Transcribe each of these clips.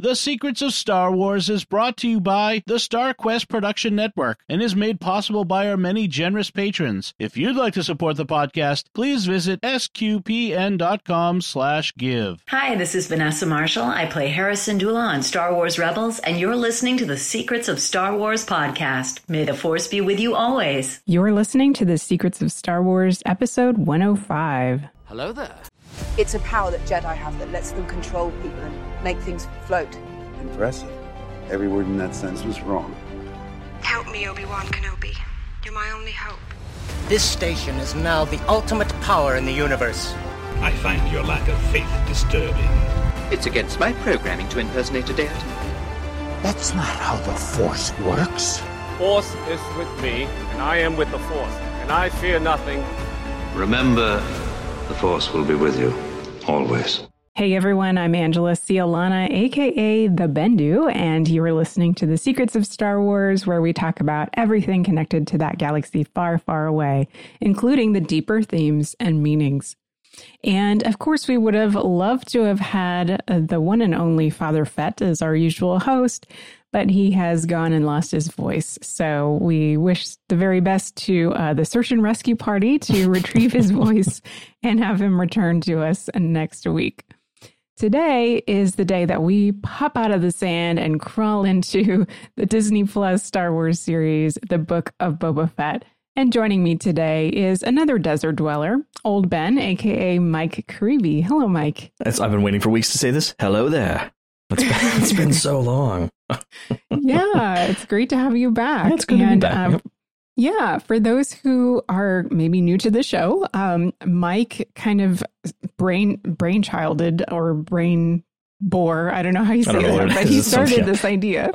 The Secrets of Star Wars is brought to you by the Star Quest Production Network and is made possible by our many generous patrons. If you'd like to support the podcast, please visit sqpn.com/give. Hi, this is Vanessa Marshall. I play Harrison Dula on Star Wars Rebels, and you're listening to the Secrets of Star Wars podcast. May the Force be with you always. You're listening to the Secrets of Star Wars episode 105. Hello there. It's a power that Jedi have that lets them control people and make things float. Impressive. Every word in that sentence was wrong. Help me, Obi-Wan Kenobi. You're my only hope. This station is now the ultimate power in the universe. I find your lack of faith disturbing. It's against my programming to impersonate a deity. That's not how the Force works. Force is with me, and I am with the Force, and I fear nothing. Remember, the Force will be with you, always. Hey everyone, I'm Angela Sealana, aka The Bendu, and you are listening to The Secrets of Star Wars, where we talk about everything connected to that galaxy far, far away, including the deeper themes and meanings. And of course, we would have loved to have had the one and only Father Fett as our usual host, but he has gone and lost his voice. So we wish the very best to the search and rescue party to retrieve his voice and have him return to us next week. Today is the day that we pop out of the sand and crawl into the Disney Plus Star Wars series, The Book of Boba Fett. And joining me today is another desert dweller, Old Ben, a.k.a. Mike Creavy. Hello, Mike. I've been waiting for weeks to say this. Hello there. It's been so long. Yeah, it's great to have you back. Yeah, it's good to be back. Yeah, for those who are maybe new to the show, Mike kind of brainchilded or brain... Bore, I don't know how you say that, but he started this idea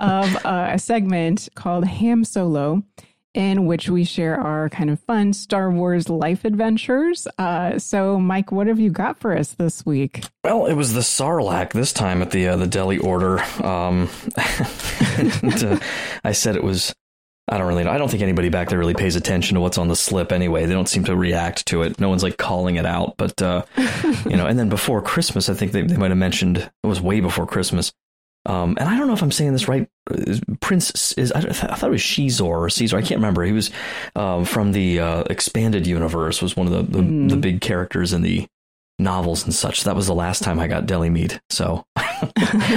of a segment called Ham Solo, in which we share our kind of fun Star Wars life adventures. So, Mike, what have you got for us this week? Well, it was the Sarlacc this time at the deli order. I said it was... I don't think anybody back there really pays attention to what's on the slip anyway. They don't seem to react to it. No one's like calling it out. But, you know, and then before Christmas, I think they might have mentioned it was way before Christmas. And I don't know if I'm saying this right. Prince is, I thought it was Shizor or Caesar. I can't remember. He was from the expanded universe, was one of the big characters in the novels and such. That was the last time I got deli meat. So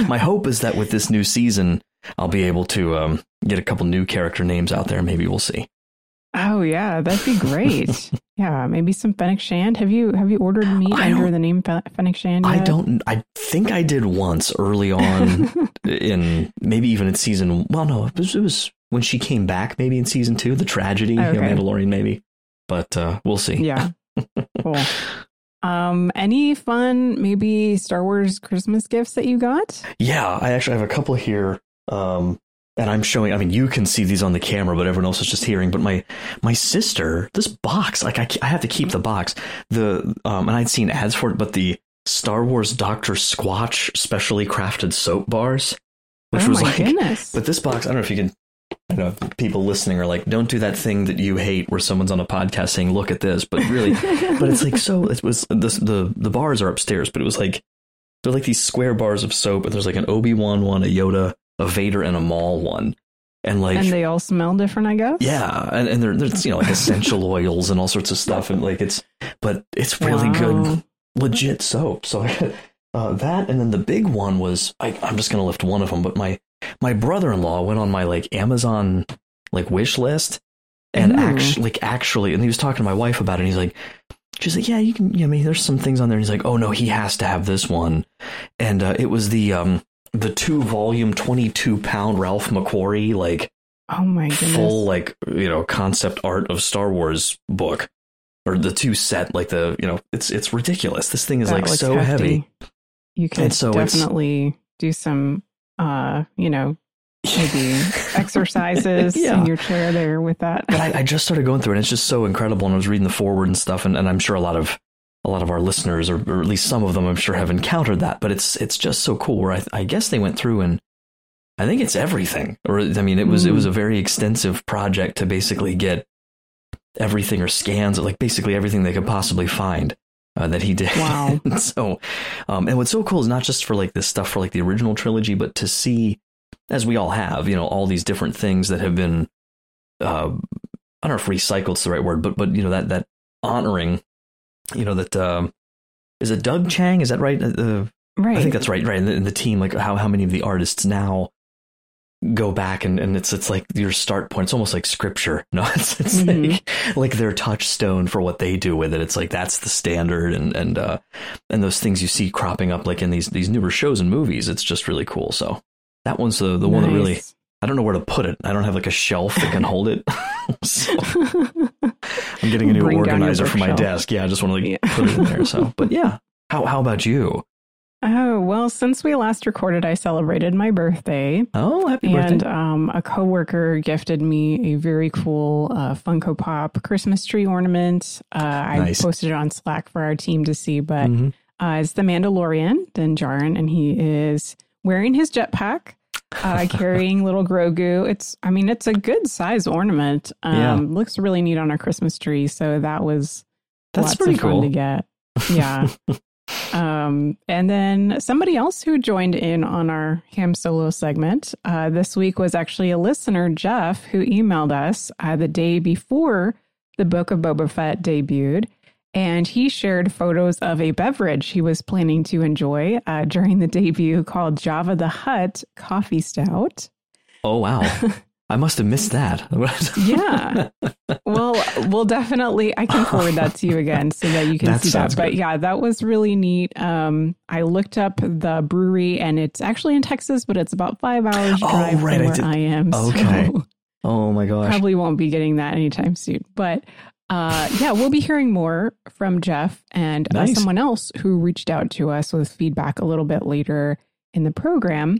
my hope is that with this new season, I'll be able to get a couple new character names out there. Maybe we'll see. Oh, yeah, that'd be great. Yeah, maybe some Fennec Shand. Have you ordered meat under the name Fennec Shand yet? I think I did once early on in maybe even in season. Well, no, it was when she came back, maybe in season 2, the tragedy, okay. You know, Mandalorian, maybe. But we'll see. Yeah. Cool. Any fun, maybe Star Wars Christmas gifts that you got? Yeah, I actually have a couple here. And I'm showing, I mean, you can see these on the camera, but everyone else is just hearing. But my sister, this box, like I have to keep the box, and I'd seen ads for it, but the Star Wars Dr. Squatch specially crafted soap bars, which was like, goodness. But this box, I don't know if you can, I know people listening are like, don't do that thing that you hate where someone's on a podcast saying, look at this, but really, but it's like, so it was the bars are upstairs, but it was like, they're like these square bars of soap, and there's like an Obi-Wan one, a Yoda, a Vader, and a Maul one, and like, and they all smell different, I guess. Yeah, and there's you know, like essential oils and all sorts of stuff, and like it's really good, legit soap. So that, and then the big one was I'm just gonna lift one of them, but my brother-in-law went on my like Amazon like wish list, and actually, and he was talking to my wife about it, and he's like. She's like, yeah, you can. You know, I mean, there's some things on there. And he's like, oh no, he has to have this one, and it was the 2-volume, 22-pound Ralph McQuarrie, like, oh my goodness, full like, you know, concept art of Star Wars book, or the 2 set, like the, you know, it's ridiculous. This thing is that like so hefty. Heavy. You can so definitely do some, you know. Maybe exercises in your chair there with that. But I just started going through it. And it's just so incredible. And I was reading the foreword and stuff. And I'm sure a lot of our listeners, or at least some of them, I'm sure have encountered that. But it's just so cool where I guess they went through and I think it's everything. Or I mean, it was a very extensive project to basically get everything or scans, like basically everything they could possibly find. that he did. Wow. So, and what's so cool is not just for like this stuff for like the original trilogy, but to see, as we all have, you know, all these different things that have been, I don't know if recycled's the right word, but you know, that honoring, you know, that is it Doug Chang? Is that right? Right. I think that's right. Right. And the team, like how many of the artists now go back and it's like your start point. It's almost like scripture. No, it's mm-hmm. like their touchstone for what they do with it. It's like that's the standard and those things you see cropping up like in these newer shows and movies. It's just really cool. So that one's the nice. One that really, I don't know where to put it. I don't have like a shelf that can hold it. So, I'm getting a new organizer for my desk. Yeah, I just want to put it in there. So, but yeah, how about you? Oh, well, since we last recorded, I celebrated my birthday. Oh, happy birthday. And a coworker gifted me a very cool Funko Pop Christmas tree ornament. Nice. I posted it on Slack for our team to see, but it's the Mandalorian, Din Djarin, and he is wearing his jetpack, carrying little Grogu. It's a good size ornament. Looks really neat on our Christmas tree. So that was lots of fun to get. Yeah. And then somebody else who joined in on our Ham Solo segment this week was actually a listener, Jeff, who emailed us the day before the Book of Boba Fett debuted. And he shared photos of a beverage he was planning to enjoy during the debut called Jabba the Hutt Coffee Stout. Oh, wow. I must have missed that. Yeah. Well, we'll definitely, I can forward that to you again so that you can see that. But yeah, that was really neat. I looked up the brewery and it's actually in Texas, but it's about 5 hours drive from where I am. Okay. So oh my gosh. Probably won't be getting that anytime soon. But yeah, we'll be hearing more from Jeff and someone else who reached out to us with feedback a little bit later in the program.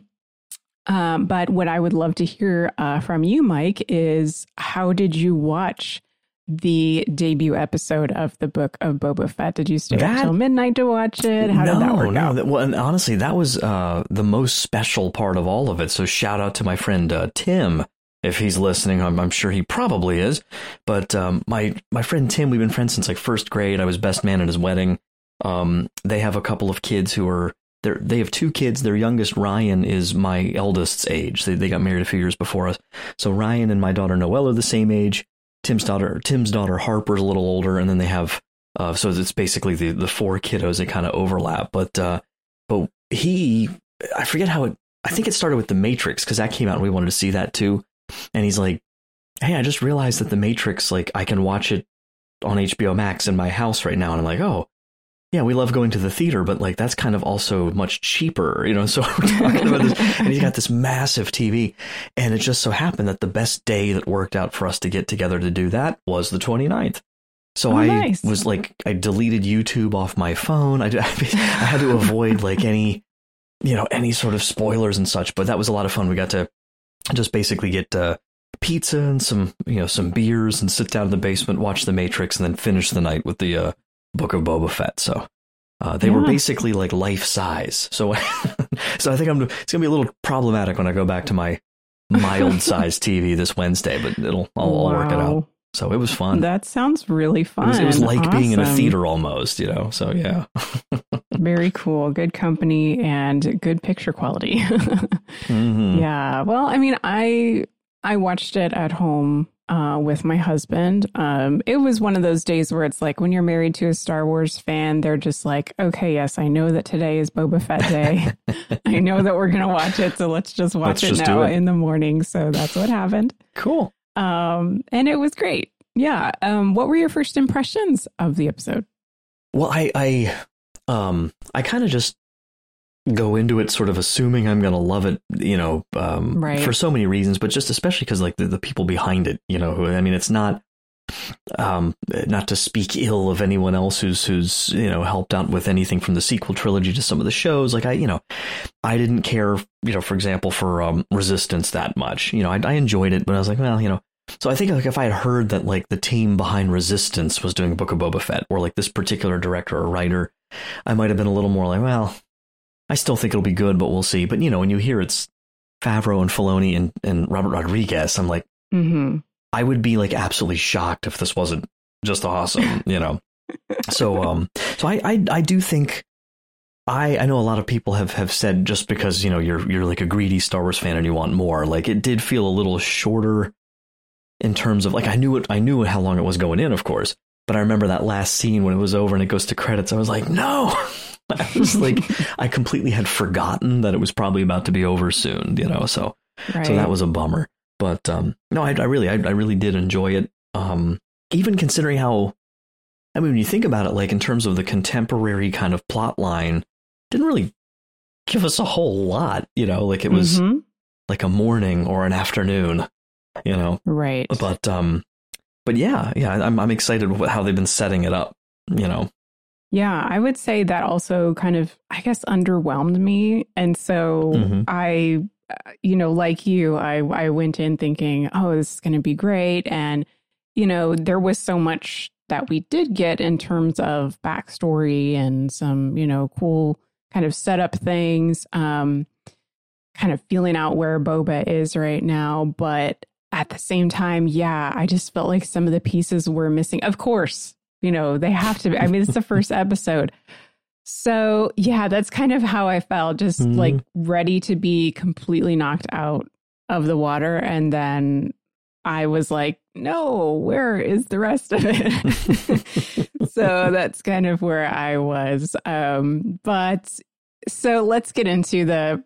But what I would love to hear from you, Mike, is how did you watch the debut episode of the Book of Boba Fett? Did you stay up till midnight to watch it? How did that work out? Well, and honestly, that was the most special part of all of it. So shout out to my friend Tim, if he's listening. I'm sure he probably is. But my friend Tim, we've been friends since like first grade. I was best man at his wedding. They have a couple of kids who are. They have two kids. Their youngest, Ryan, is my eldest's age. They got married a few years before us. So Ryan and my daughter, Noelle, are the same age. Tim's daughter, Harper's a little older. And then they have so it's basically the four kiddos that kind of overlap. But I forget how it I think it started with The Matrix because that came out and we wanted to see that, too. And he's like, hey, I just realized that The Matrix, like I can watch it on HBO Max in my house right now. And I'm like, oh. Yeah, we love going to the theater, but like that's kind of also much cheaper, you know, so we're talking about this and he's got this massive TV and it just so happened that the best day that worked out for us to get together to do that was the 29th. So I was like, I deleted YouTube off my phone. I had to avoid like any sort of spoilers and such, but that was a lot of fun. We got to just basically get pizza and some beers and sit down in the basement, watch The Matrix and then finish the night with the Book of Boba Fett. So they were basically like life size. So so I think it's going to be a little problematic when I go back to my mild size TV this Wednesday, but I'll work it out. So it was fun. That sounds really fun. It was like being in a theater almost, you know, so yeah. Very cool. Good company and good picture quality. Mm-hmm. Yeah. Well, I mean, I watched it at home with my husband. It was one of those days where it's like when you're married to a Star Wars fan, they're just like, okay, yes, I know that today is Boba Fett Day. I know that we're going to watch it. So let's just watch it now in the morning. So that's what happened. Cool. And it was great. Yeah. What were your first impressions of the episode? Well, I kind of just go into it sort of assuming I'm going to love it, you know, for so many reasons, but just especially because like the people behind it, you know, who, I mean, it's not not to speak ill of anyone else who's, you know, helped out with anything from the sequel trilogy to some of the shows. Like I didn't care, you know, for example, for Resistance that much, you know, I enjoyed it, but I was like, well, you know, so I think like if I had heard that like the team behind Resistance was doing Book of Boba Fett or like this particular director or writer, I might have been a little more like, well, I still think it'll be good, but we'll see. But, you know, when you hear it's Favreau and Filoni and Robert Rodriguez, I'm like, I would be like absolutely shocked if this wasn't just awesome, you know. So I do think I know a lot of people have said just because, you know, you're like a greedy Star Wars fan and you want more, like it did feel a little shorter in terms of like I knew how long it was going in, of course. But I remember that last scene when it was over and it goes to credits. I was like, no, I was like, I completely had forgotten that it was probably about to be over soon, you know, so right. So that was a bummer. But no, I really did enjoy it. Even considering how, I mean, when you think about it, like in terms of the contemporary kind of plot line, didn't really give us a whole lot, you know, like it was like a morning or an afternoon, you know. Right. But yeah, I'm excited with how they've been setting it up, you know. Yeah, I would say that also kind of, I guess, underwhelmed me. And so I, you know, like you, I went in thinking, oh, this is going to be great. And, you know, there was so much that we did get in terms of backstory and some, you know, cool kind of setup things, kind of feeling out where Boba is right now. But at the same time, yeah, I just felt like some of the pieces were missing. Of course, you know, they have to be. I mean, it's the first episode. So, yeah, that's kind of how I felt, just like ready to be completely knocked out of the water. And then I was like, no, where is the rest of it? So that's kind of where I was. But so let's get into the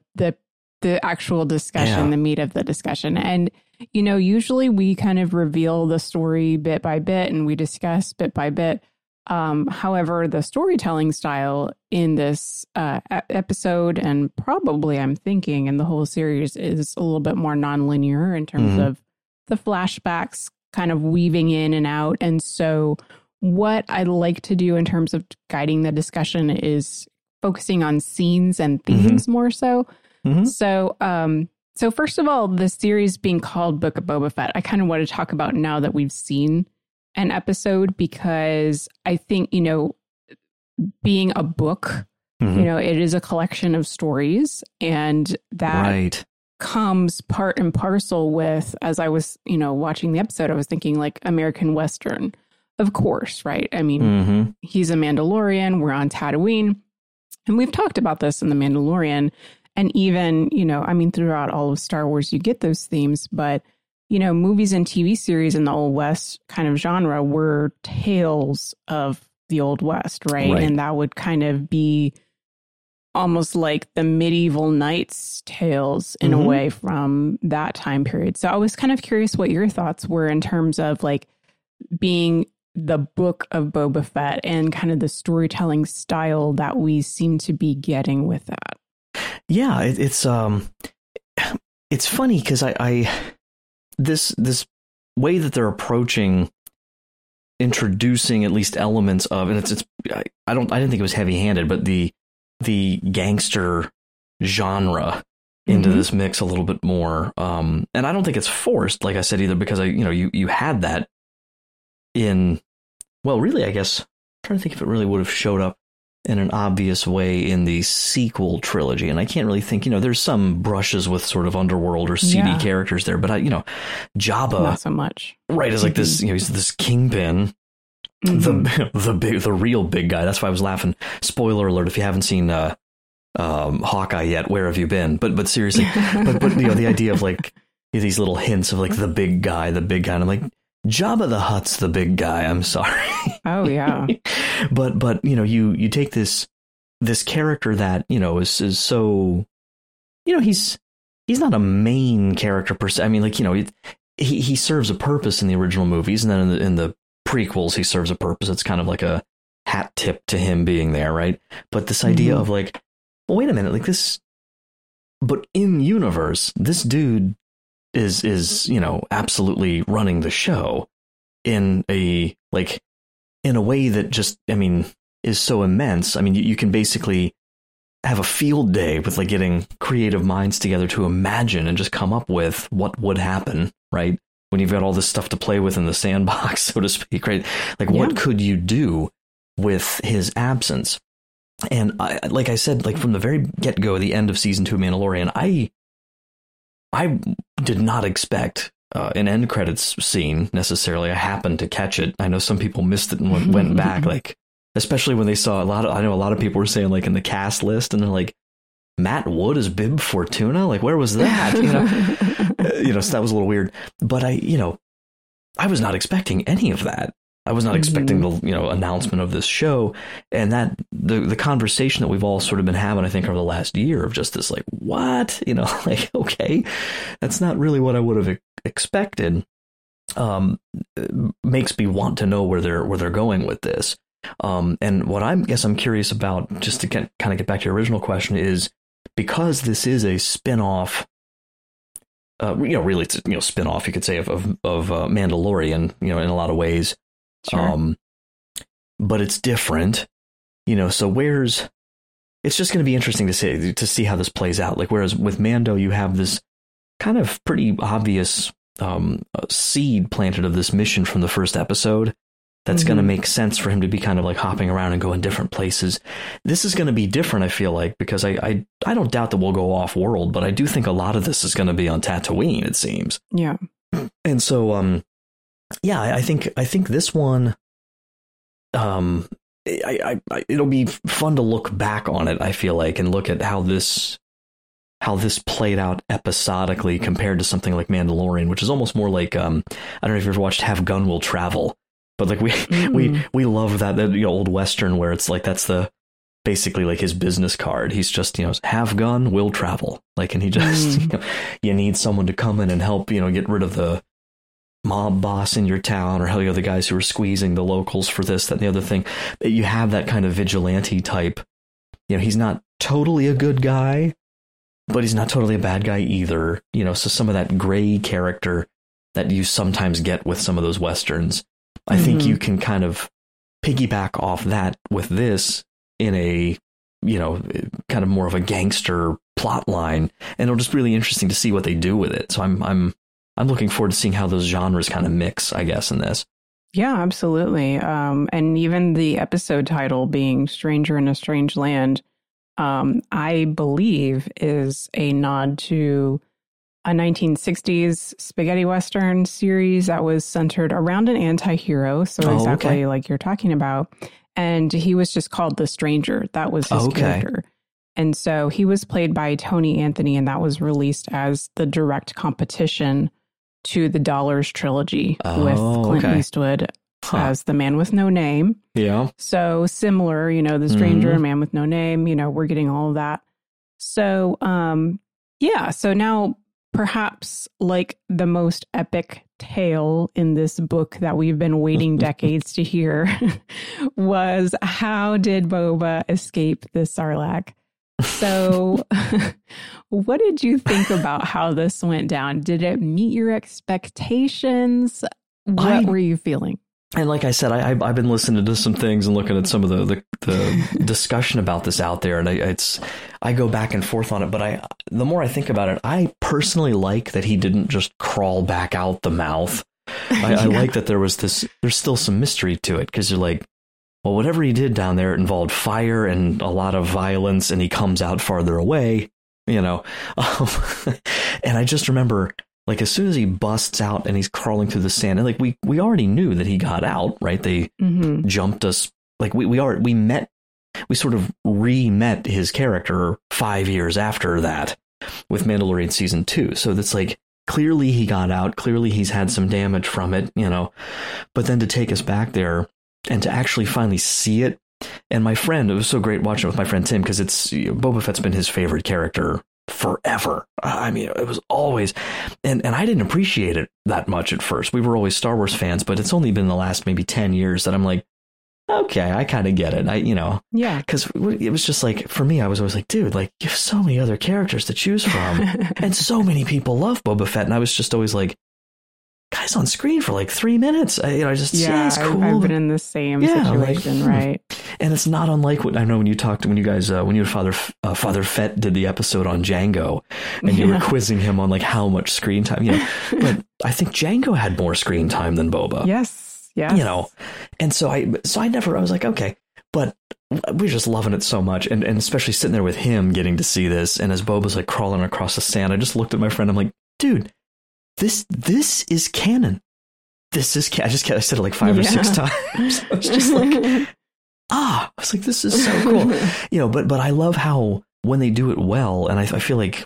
actual discussion, the meat of the discussion. And, you know, usually we kind of reveal the story bit by bit and we discuss bit by bit. However, the storytelling style in this episode, and probably I'm thinking in the whole series, is a little bit more nonlinear in terms of the flashbacks kind of weaving in and out. And so what I like to do in terms of guiding the discussion is focusing on scenes and themes more so. So, So first of all, the series being called Book of Boba Fett, I kind of want to talk about now that we've seen an episode, because I think, you know, being a book, you know, it is a collection of stories, and that comes part and parcel with, as I was, you know, watching the episode, I was thinking like American Western, of course, right? I mean, he's a Mandalorian, we're on Tatooine, and we've talked about this in The Mandalorian. And even, you know, I mean, throughout all of Star Wars, you get those themes. But, you know, movies and TV series in the Old West kind of genre were tales of the Old West, right? And that would kind of be almost like the medieval knights tales in a way from that time period. So I was kind of curious what your thoughts were in terms of like being the Book of Boba Fett and kind of the storytelling style that we seem to be getting with that. Yeah, it's funny because this way that they're approaching introducing at least elements of, and I didn't think it was heavy-handed, but the gangster genre into this mix a little bit more, and I don't think it's forced, like I said, either, because you had that in, well, really, I guess I'm trying to think if it really would have showed up in an obvious way in the sequel trilogy. And I can't really think, you know, there's some brushes with sort of underworld or seedy characters there, but Jabba, not so much, right? Is like this, you know, he's this kingpin, the real big guy. That's why I was laughing. Spoiler alert. If you haven't seen, Hawkeye yet, where have you been? But seriously, but you know, the idea of like these little hints of like the big guy. And I'm like, Jabba the Hutt's the big guy. I'm sorry. Oh yeah. but you know, you take this character that, you know, is so, you know, he's not a main character per se. I mean, like, you know, he serves a purpose in the original movies, and then in the prequels he serves a purpose. It's kind of like a hat tip to him being there, right? But this idea of like, well, wait a minute, like this, but in universe, this dude is you know, absolutely running the show in a way that just, I mean, is so immense. I mean, you can basically have a field day with like getting creative minds together to imagine and just come up with what would happen, right? When you've got all this stuff to play with in the sandbox, so to speak, right? Like, what could you do with his absence? And I, like I said, like from the very get-go, the end of season 2 Mandalorian, I did not expect an end credits scene necessarily. I happened to catch it. I know some people missed it and went back like, especially when they saw a lot of people were saying, like, in the cast list, and they're like, Matt Wood is Bib Fortuna? Like, where was that? You know, so that was a little weird. But I was not expecting any of that. I was not expecting the, announcement of this show, and that the conversation that we've all sort of been having, I think, over the last year of just this, like, what, okay, that's not really what I would have expected. Makes me want to know where they're going with this. And what I'm curious about, just to get back to your original question, is because this is a spinoff. Really, it's spinoff, you could say, of Mandalorian, in a lot of ways. Sure. But it's different, so it's just going to be interesting to see how this plays out. Like, whereas with Mando, you have this kind of pretty obvious seed planted of this mission from the first episode. That's going to make sense for him to be kind of like hopping around and going different places. This is going to be different, I feel like, because I don't doubt that we'll go off world, but I do think a lot of this is going to be on Tatooine, it seems. Yeah. And so, yeah, I think this one, it'll be fun to look back on it, I feel like, and look at how this played out episodically compared to something like Mandalorian, which is almost more like, I don't know if you've ever watched Have Gun Will Travel, but like we love that old Western where it's like, that's basically like his business card. He's just, have gun, will travel. Like, and he just, you need someone to come in and help, get rid of the mob boss in your town, or hell, the guys who are squeezing the locals for this, that, and the other thing. You have that kind of vigilante type. He's not totally a good guy, but he's not totally a bad guy either. So some of that gray character that you sometimes get with some of those Westerns, I think you can kind of piggyback off that with this in a, kind of more of a gangster plot line. And it'll just be really interesting to see what they do with it. So I'm looking forward to seeing how those genres kind of mix, I guess, in this. Yeah, absolutely. And even the episode title being Stranger in a Strange Land, I believe is a nod to a 1960s spaghetti Western series that was centered around an anti-hero. So exactly like you're talking about. And he was just called The Stranger. That was his character. And so he was played by Tony Anthony, and that was released as the direct competition to the Dollars trilogy with Clint Eastwood as the Man with No Name. Yeah. So similar, The Stranger, Man with No Name, we're getting all of that. So, so now, perhaps like the most epic tale in this book that we've been waiting decades to hear was, how did Boba escape the Sarlacc? So what did you think about how this went down? Did it meet your expectations? What were you feeling? And like I said, I've been listening to some things and looking at some of the discussion about this out there, and I go back and forth on it. But the more I think about it, I personally like that he didn't just crawl back out the mouth. I like that there was this. There's still some mystery to it, because you're like, well, whatever he did down there, it involved fire and a lot of violence, and he comes out farther away, and I just remember, like, as soon as he busts out and he's crawling through the sand, and like we already knew that he got out, right? They jumped us, like we sort of re-met his character 5 years after that with Mandalorian season 2. So that's like, clearly he got out, clearly he's had some damage from it, but then to take us back there and to actually finally see it. And my friend, it was so great watching it with my friend Tim, because it's Boba Fett's been his favorite character forever. I mean, it was always, and I didn't appreciate it that much at first. We were always Star Wars fans, but it's only been the last maybe 10 years that I'm like, okay, I kind of get it. Yeah, because it was just like, for me, I was always like, dude, like, you have so many other characters to choose from, and so many people love Boba Fett, and I was just always like, guy's on screen for like 3 minutes. It's cool. I've been in the same situation, like, right? And it's not unlike what I know when you and Father Fett did the episode on Django, and you were quizzing him on like how much screen time. But I think Django had more screen time than Boba. Yes, yeah. And so I was like, okay, but we're just loving it so much, and especially sitting there with him getting to see this, and as Boba's like crawling across the sand, I just looked at my friend. I'm like, dude, This is canon. I said it like five or six times. I was just like, ah, I was like, this is so cool. You know, but I love how when they do it well, and I feel like,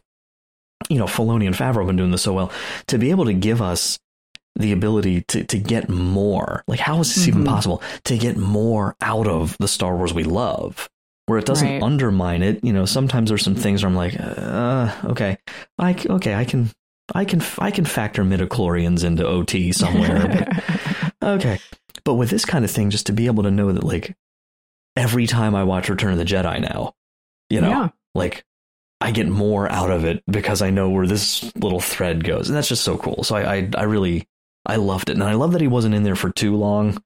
you know, Filoni and Favreau have been doing this so well, to be able to give us the ability to get more, like, how is this even possible, to get more out of the Star Wars we love, where it doesn't undermine it. You know, sometimes there's some things where I'm like, I can factor midichlorians into OT somewhere. But, okay. But with this kind of thing, just to be able to know that, like, every time I watch Return of the Jedi now, you know, like, I get more out of it because I know where this little thread goes. And that's just so cool. So I really loved it. And I love that he wasn't in there for too long,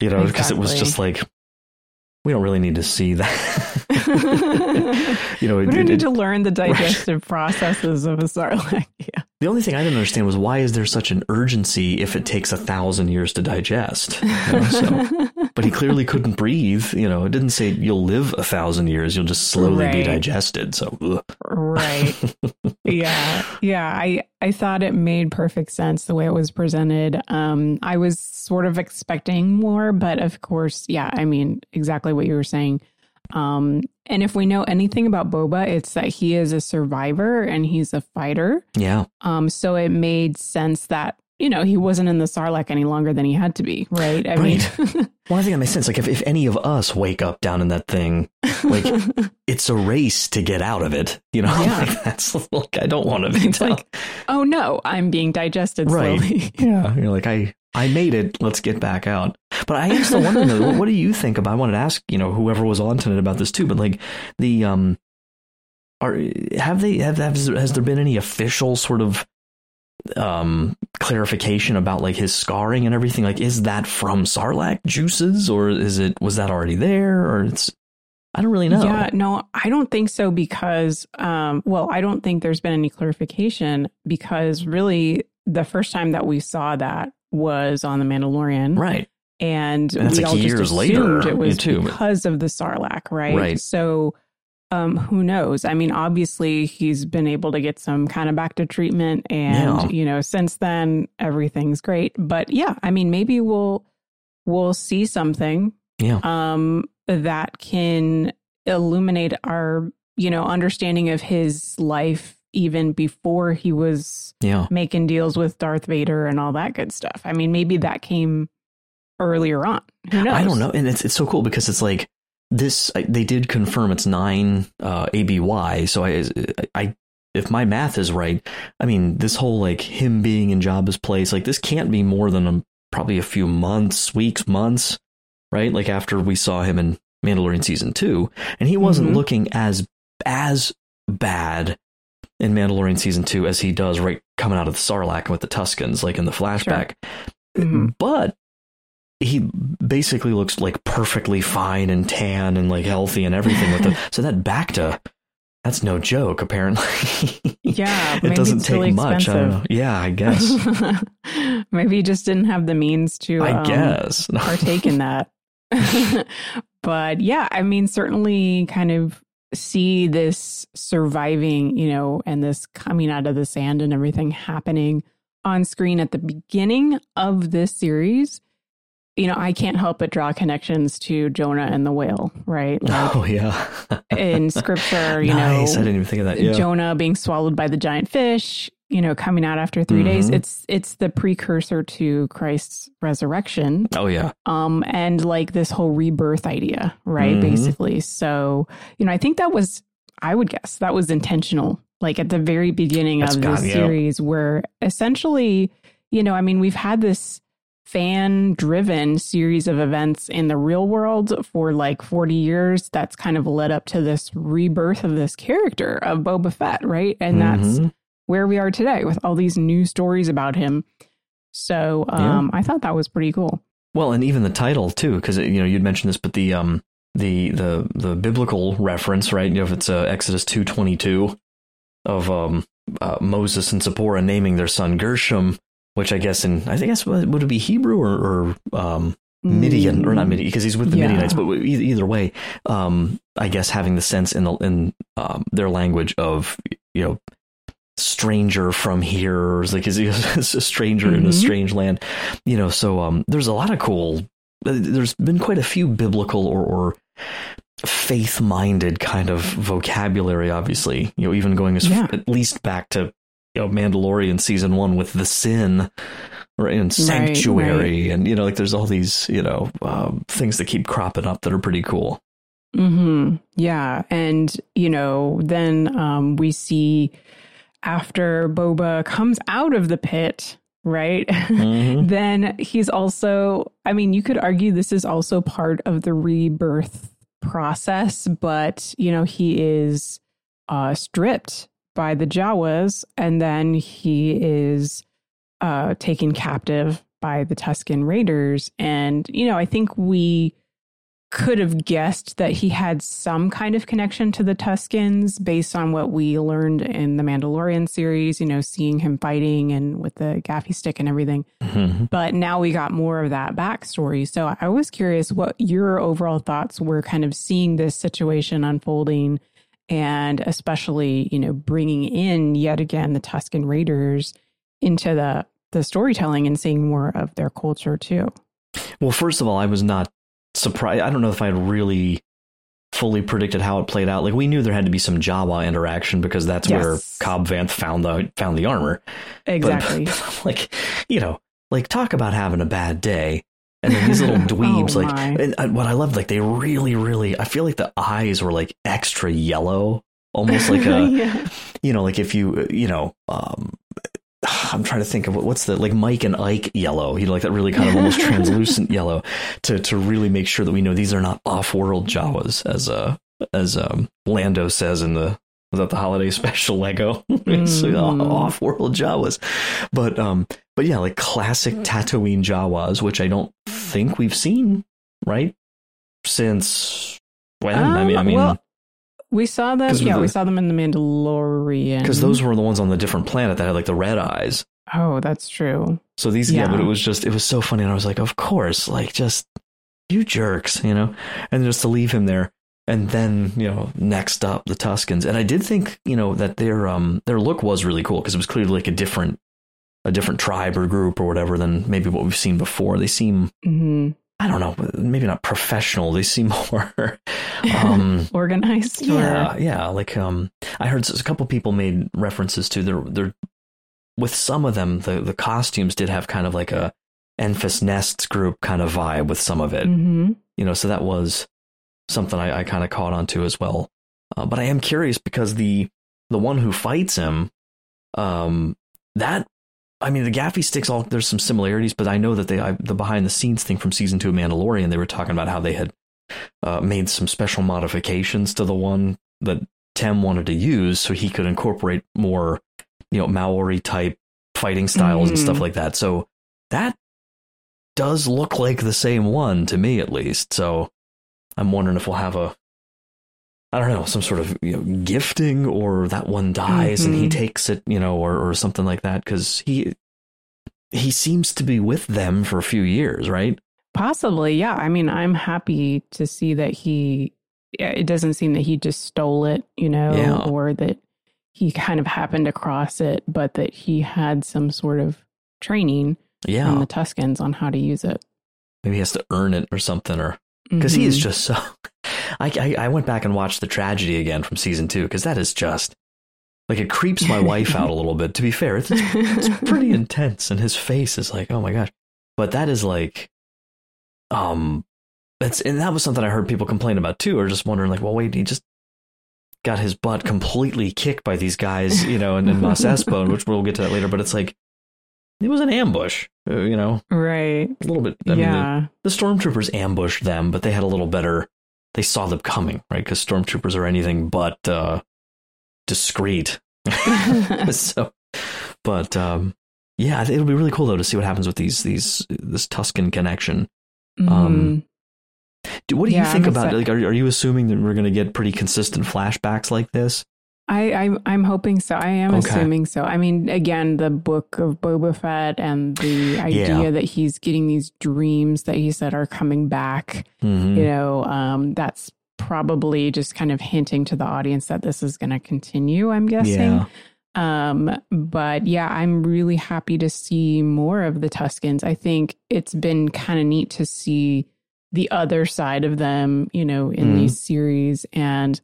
you know, because it was just like, we don't really need to see that. You know, we don't need to learn the digestive processes of a Sarlacc. Yeah. The only thing I didn't understand was, why is there such an urgency if it takes 1,000 years to digest? You know, so. But he clearly couldn't breathe. You know, it didn't say you'll live 1,000 years. You'll just slowly be digested. So, Yeah. I thought it made perfect sense the way it was presented. I was sort of expecting more, but of course, yeah, I mean, exactly what you were saying. And if we know anything about Boba, it's that he is a survivor and he's a fighter. Yeah. So it made sense that, you know, he wasn't in the Sarlacc any longer than he had to be. Right. I mean, well, I think that makes sense. Like, if any of us wake up down in that thing, like, it's a race to get out of it. You know, like, that's like, I don't want to be like, oh no, I'm being digested slowly. Yeah. You're like, I made it. Let's get back out. But I am still wondering, though, what do you think about? I wanted to ask, you know, whoever was on tonight about this too. But like, the has there been any official sort of clarification about, like, his scarring and everything? Like, is that from Sarlacc juices, or was that already there, or it's? I don't really know. Yeah, no, I don't think so, because I don't think there's been any clarification, because really the first time that we saw that was on The Mandalorian. Right. And we, like, all just assumed later, it was because of the Sarlacc, right? So who knows? I mean, obviously, he's been able to get some kind of back to treatment. And, you know, since then, everything's great. But yeah, I mean, maybe we'll see something that can illuminate our, you know, understanding of his life even before he was making deals with Darth Vader and all that good stuff. I mean, maybe that came earlier on. Who knows? I don't know. And it's so cool, because it's like this, they did confirm it's 9 ABY. So I if my math is right, I mean, this whole, like, him being in Jabba's place, like, this can't be more than probably a few months, right? Like, after we saw him in Mandalorian season 2, and he wasn't looking as bad in Mandalorian season 2 as he does right coming out of the Sarlacc with the Tuskens, like, in the flashback. Sure. But he basically looks, like, perfectly fine and tan and, like, healthy and everything with them. So that Bacta, that's no joke, apparently. Yeah. It doesn't take really much. Yeah, I guess. Maybe he just didn't have the means to partake in that. But yeah, I mean, certainly kind of see this surviving, you know, and this coming out of the sand and everything happening on screen at the beginning of this series. You know, I can't help but draw connections to Jonah and the whale, right? Like, oh, yeah. In scripture, you know, I didn't even think of that. Yeah. Jonah being swallowed by the giant fish, you know, coming out after 3 days. It's the precursor to Christ's resurrection. Oh, yeah. And like this whole rebirth idea, right? Basically. So, you know, I think that was, I would guess, that was intentional. Like at the very beginning of this series, where essentially, you know, I mean, we've had this fan-driven series of events in the real world for like 40 years that's kind of led up to this rebirth of this character of Boba Fett, right? And that's where we are today with all these new stories about him. So I thought that was pretty cool. Well, and even the title too, because, you know, you'd mentioned this, but the biblical reference, right? You know, if it's Exodus 2:22 of Moses and Zipporah naming their son Gershom, which I guess would it be Hebrew or Midian, or not Midian, because he's with the Midianites, but either way, I guess having the sense in their language of, you know, stranger from here, like, is a stranger in a strange land, you know, so there's a lot of cool there's been quite a few biblical or faith-minded kind of vocabulary, obviously, you know, even going as at least back to, you know, Mandalorian season 1 with the sin, right, and sanctuary, and, you know, like there's all these, you know, things that keep cropping up that are pretty cool. Mm-hmm. Yeah. And, you know, then we see after Boba comes out of the pit, right? Mm-hmm. Then he's also, I mean, you could argue this is also part of the rebirth process, but, you know, he is stripped by the Jawas, and then he is taken captive by the Tusken Raiders. And, you know, I think we could have guessed that he had some kind of connection to the Tuskens based on what we learned in the Mandalorian series, you know, seeing him fighting and with the gaffi stick and everything. Mm-hmm. But now we got more of that backstory. So I was curious what your overall thoughts were kind of seeing this situation unfolding, and especially, you know, bringing in yet again the Tusken Raiders into the storytelling and seeing more of their culture too. Well, first of all, I was not surprised. I don't know if I had really fully predicted how it played out. Like, we knew there had to be some Jawa interaction because that's where Cobb Vanth found the armor. Exactly. But like, you know, like, talk about having a bad day. And then these little dweebs, and what I loved, like, they really, really, I feel like the eyes were like extra yellow, almost like a, you know, like if you, you know, I'm trying to think of what's the, like, Mike and Ike yellow, you know, like that really kind of almost translucent yellow to really make sure that we know these are not off-world Jawas, as Lando says in the holiday special Lego. Off-world Jawas, but yeah, like classic Tatooine Jawas, which I don't think we've seen right since when. I mean. Well, we saw them. Yeah, we saw them in The Mandalorian. Because those were the ones on the different planet that had like the red eyes. Oh, that's true. So these, but it was so funny. And I was like, of course, like, just you jerks, you know, and just to leave him there. And then, you know, next up, the Tuskens. And I did think, you know, that their look was really cool because it was clearly like a different tribe or group or whatever than maybe what we've seen before. They seem, I don't know, maybe not professional. They seem more organized. Yeah, yeah. Like, I heard a couple people made references to their with some of them, the costumes did have kind of like a Enfys Nest group kind of vibe with some of it. Mm-hmm. You know, so that was something I kind of caught on to as well. But I am curious because the one who fights him, that, I mean, the gaffy sticks, all there's some similarities, but I know that the behind the scenes thing from season 2 of Mandalorian, they were talking about how they had made some special modifications to the one that Tem wanted to use so he could incorporate more, you know, Maori type fighting styles and stuff like that. So that does look like the same one to me, at least. So I'm wondering if we'll have I don't know, some sort of, you know, gifting, or that one dies and he takes it, you know, or something like that, because he seems to be with them for a few years, right? Possibly, yeah. I mean, I'm happy to see that it doesn't seem that he just stole it, you know, or that he kind of happened across it, but that he had some sort of training from the Tuskens on how to use it. Maybe he has to earn it or something, or because he is just so... I went back and watched The Tragedy again from season 2, because that is just like, it creeps my wife out a little bit. To be fair, it's pretty intense, and his face is like, oh my gosh. But that is like, and that was something I heard people complain about too, or just wondering like, well, wait, he just got his butt completely kicked by these guys, you know, and Mos Espa, which we'll get to that later. But it's like, it was an ambush, you know, right? A little bit. I mean, the stormtroopers ambushed them, but they had a little better. They saw them coming, right? Because stormtroopers are anything but discreet. So, but yeah, it'll be really cool though to see what happens with this Tusken connection. What do you think about it? Like, are you assuming that we're going to get pretty consistent flashbacks like this? I'm hoping so. I am assuming so. I mean, again, the Book of Boba Fett and the idea that he's getting these dreams that he said are coming back, you know, that's probably just kind of hinting to the audience that this is going to continue, I'm guessing. But yeah, I'm really happy to see more of the Tuskens. I think it's been kind of neat to see the other side of them, you know, in these series. And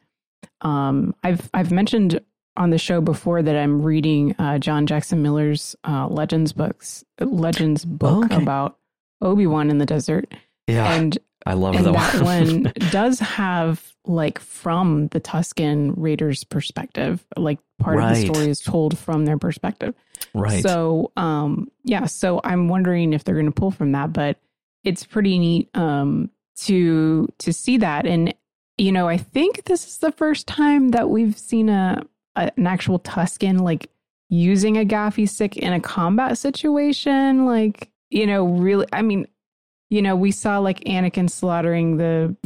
I've mentioned on the show before that I'm reading John Jackson Miller's Legends book about Obi-Wan in the desert. Yeah, and I love that one. That one does have, like, from the Tusken Raiders' perspective, like part of the story is told from their perspective. Right. So, yeah, so I'm wondering if they're going to pull from that, but it's pretty neat to see that. And, you know, I think this is the first time that we've seen an actual Tusken, like, using a gaffi stick in a combat situation. Like, you know, really, I mean, you know, we saw, like, Anakin slaughtering the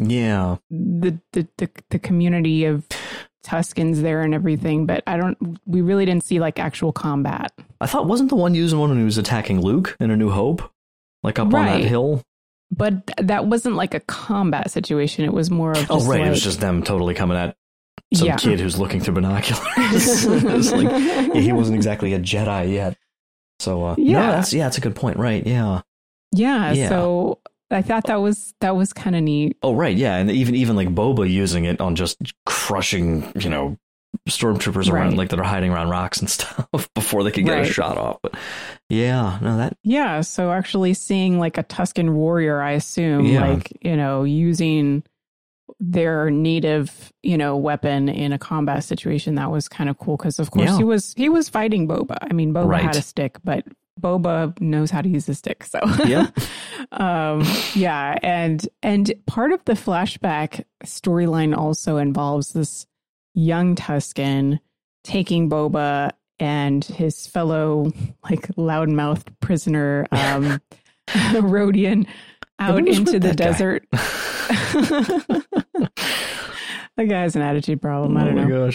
community of Tuskens there and everything, but we really didn't see, like, actual combat. I thought, wasn't the one using one when he was attacking Luke in A New Hope? Like, up on that hill? But that wasn't, like, a combat situation. It was more of just, it was just them totally coming at some kid who's looking through binoculars. It's like, he wasn't exactly a Jedi yet. So, that's a good point, right, yeah. So I thought that was kind of neat. Oh, right, yeah, and even like Boba using it on just crushing, you know, stormtroopers around, like, that are hiding around rocks and stuff before they could get a shot off. But so actually seeing, like, a Tusken warrior, I assume, like, you know, using their native, you know, weapon in a combat situation, that was kind of cool, because of course he was fighting Boba. I mean, Boba had a stick, but Boba knows how to use the stick. So and part of the flashback storyline also involves this young Tusken taking Boba and his fellow, like, loudmouthed prisoner Rodian out into the desert. The guy has an attitude problem. I don't know. Oh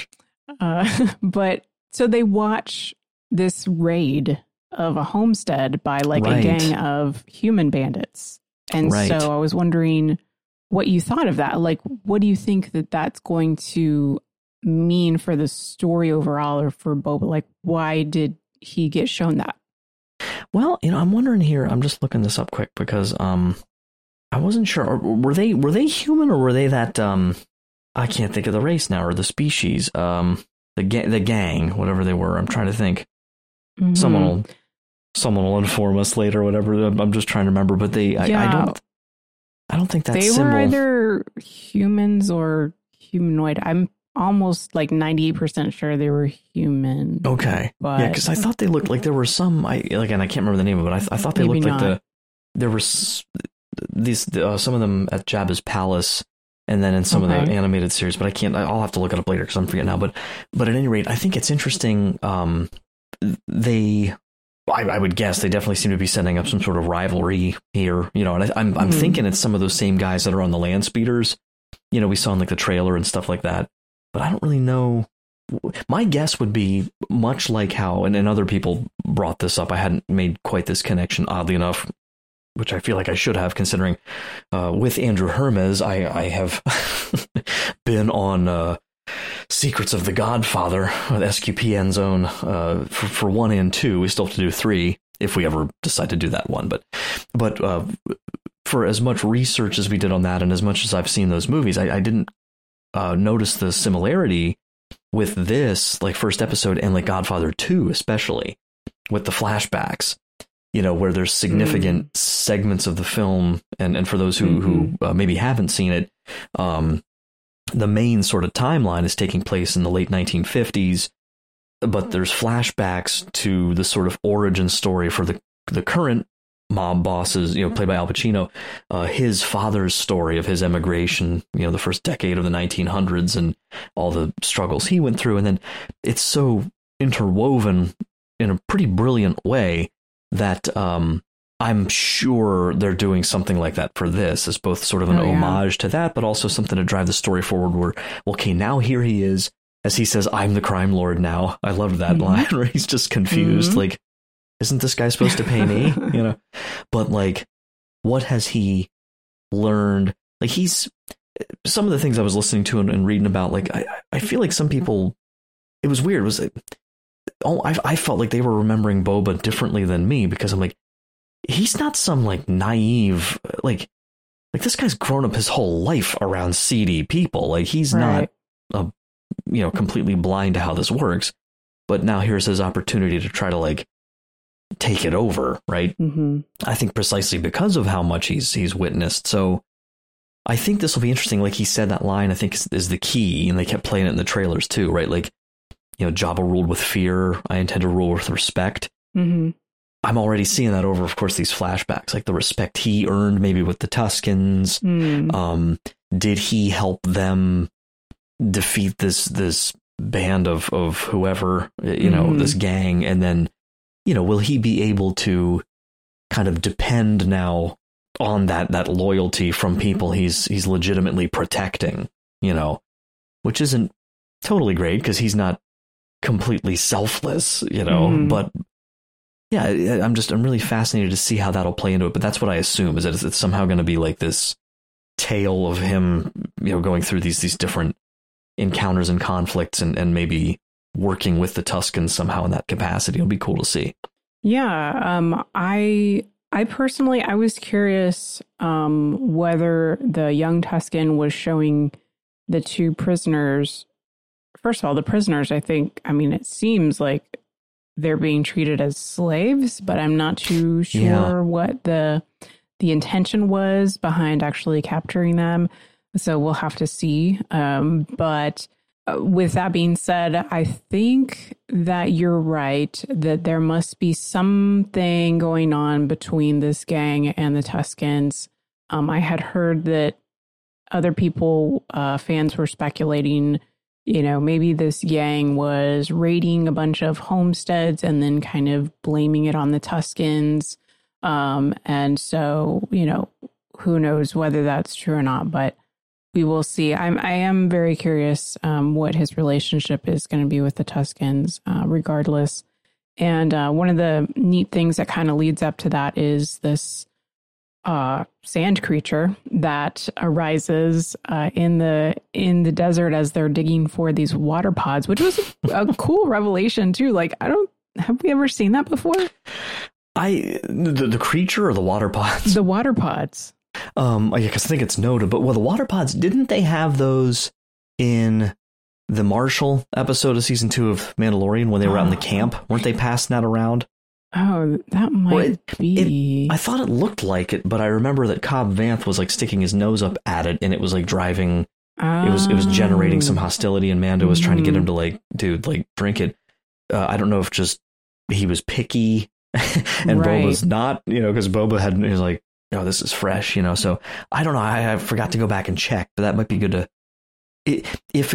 my gosh. But so they watch this raid of a homestead by, like, a gang of human bandits. And so I was wondering what you thought of that. Like, what do you think that that's going to mean for the story overall, or for Boba? Like, why did he get shown that? Well, you know, I'm wondering here. I'm just looking this up quick because I wasn't sure. Were they human, or were they that? I can't think of the race now, or the species. The gang, whatever they were. I'm trying to think. Mm-hmm. Someone will inform us later, whatever. I'm just trying to remember. But I don't think that they were either humans or humanoid. I'm almost, like, 98% sure they were human. Okay, but yeah, because I thought they looked like there were some. I can't remember the name of it. I thought they looked like there were these some of them at Jabba's palace, and then in some of the animated series. But I can't. I'll have to look it up later because I'm forgetting now. But at any rate, I think it's interesting. I would guess they definitely seem to be setting up some sort of rivalry here, you know, and I'm thinking it's some of those same guys that are on the land speeders, you know, we saw in, like, the trailer and stuff like that, but I don't really know. My guess would be much like how, and other people brought this up. I hadn't made quite this connection, oddly enough, which I feel like I should have, considering with Andrew Hermes, I have been on Secrets of the Godfather, SQPN's own, for 1 and 2. We still have to do 3 if we ever decide to do that one. But for as much research as we did on that, and as much as I've seen those movies, I didn't notice the similarity with this, like, first episode and, like, Godfather 2, especially with the flashbacks, you know, where there's significant segments of the film. And for those who maybe haven't seen it, the main sort of timeline is taking place in the late 1950s, but there's flashbacks to the sort of origin story for the current mob bosses, you know, played by Al Pacino, his father's story of his emigration, you know, the first decade of the 1900s and all the struggles he went through. And then it's so interwoven in a pretty brilliant way that I'm sure they're doing something like that for this, as both sort of an homage to that, but also something to drive the story forward where, okay, now here he is, as he says, I'm the crime lord now. I love that line where he's just confused, like, isn't this guy supposed to pay me? You know, but, like, what has he learned? Like, some of the things I was listening to and reading about, like, I feel like some people, it was weird. It was oh, I felt like they were remembering Boba differently than me, because I'm like, he's not some like naive, like this guy's grown up his whole life around seedy people. Like he's not, you know, completely blind to how this works. But now here's his opportunity to try to like take it over. Right. Mm-hmm. I think precisely because of how much he's witnessed. So I think this will be interesting. Like he said, that line, I think is the key. And they kept playing it in the trailers, too. Right. Like, you know, Jabba ruled with fear. I intend to rule with respect. Mm-hmm. I'm already seeing that over, of course, these flashbacks, like the respect he earned maybe with the Tuskens. Mm. Did he help them defeat this band of whoever, you know, this gang? And then, you know, will he be able to kind of depend now on that loyalty from people he's legitimately protecting, you know, which isn't totally great because he's not completely selfless, you know, but. Yeah, I'm really fascinated to see how that'll play into it. But that's what I assume, is that it's somehow going to be like this tale of him, you know, going through these different encounters and conflicts and maybe working with the Tuskens somehow in that capacity. It'll be cool to see. Yeah, I personally, I was curious whether the young Tusken was showing the two prisoners. First of all, the prisoners, it seems like they're being treated as slaves, but I'm not too sure what the intention was behind actually capturing them. So we'll have to see. But with that being said, I think that you're right, that there must be something going on between this gang and the Tuskens. I had heard that other people, fans were speculating, you know, maybe this gang was raiding a bunch of homesteads and then kind of blaming it on the Tuskens. And so, you know, who knows whether that's true or not, but we will see. I am very curious what his relationship is going to be with the Tuskens regardless. And one of the neat things that kind of leads up to that is this sand creature that arises in the desert as they're digging for these water pods, which was a cool revelation too. Like, have we ever seen that before? The creature or the water pods? The water pods. Yeah, because I think it's Noda, but the water pods, didn't they have those in the Marshall episode of season 2 of Mandalorian when they were out in the camp? Weren't they passing that around? Oh, that might be. I thought it looked like it, but I remember that Cobb Vanth was like sticking his nose up at it, and it was like driving. It was generating some hostility, and Mando was trying to get him to like drink it. I don't know if just he was picky, and Boba's not, you know, because Boba was like, no, this is fresh, you know. So I don't know. I forgot to go back and check, but that might be good to. If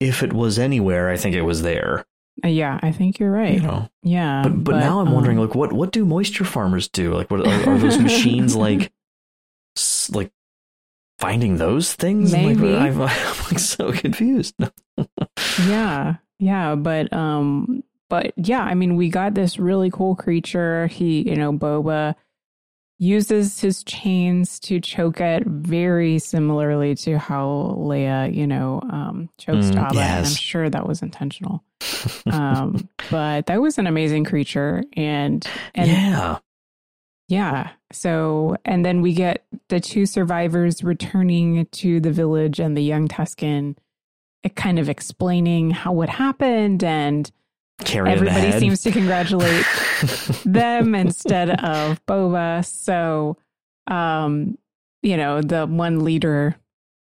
it was anywhere, I think it was there. Yeah, I think you're right. You know. Yeah. But now I'm wondering, like, what do moisture farmers do? Like, what are those machines like finding those things? Maybe. Like, I'm like so confused. Yeah. But yeah, I mean, we got this really cool creature. He, you know, Boba uses his chains to choke it, very similarly to how Leia, you know, chokes Jabba. Yes. And I'm sure that was intentional. But that was an amazing creature. And yeah. So, and then we get the two survivors returning to the village and the young Tusken kind of explaining how what happened, and everybody seems to congratulate them instead of Boba. So, you know, the one leader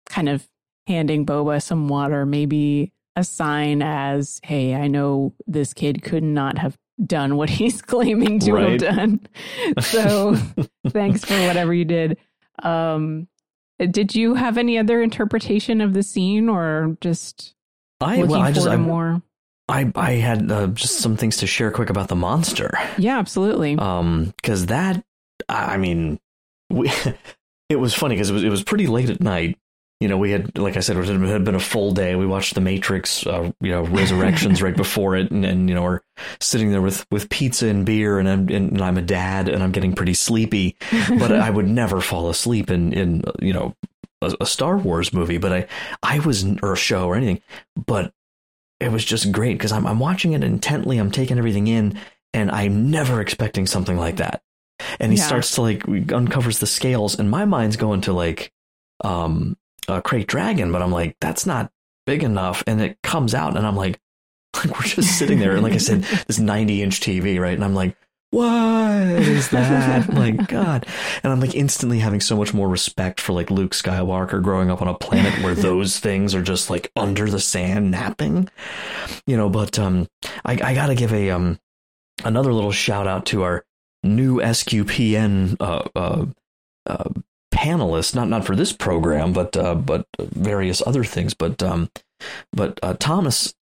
kind of handing Boba some water, maybe a sign as, hey, I know this kid could not have done what he's claiming to have done. So thanks for whatever you did. Did you have any other interpretation of the scene, or just more? I had just some things to share quick about the monster. Yeah, absolutely. Because it was funny because it was pretty late at night. You know, we had, like I said, it had been a full day. We watched The Matrix, you know, Resurrections right before it. And you know, we're sitting there with pizza and beer, and I'm a dad, and I'm getting pretty sleepy. But I would never fall asleep in you know, a Star Wars movie, or a show or anything. But it was just great because I'm watching it intently. I'm taking everything in, and I'm never expecting something like that. And he starts to like uncovers the scales, and my mind's going to like Crate Dragon, but I'm like, that's not big enough. And it comes out, and I'm like we're just sitting there, and like I said, this 90-inch TV, right? And I'm like, what is that? Like, God. And I'm like instantly having so much more respect for like Luke Skywalker growing up on a planet where those things are just like under the sand napping, you know. But I gotta give a another little shout out to our new SQPN panelists, not for this program, but various other things. But Thomas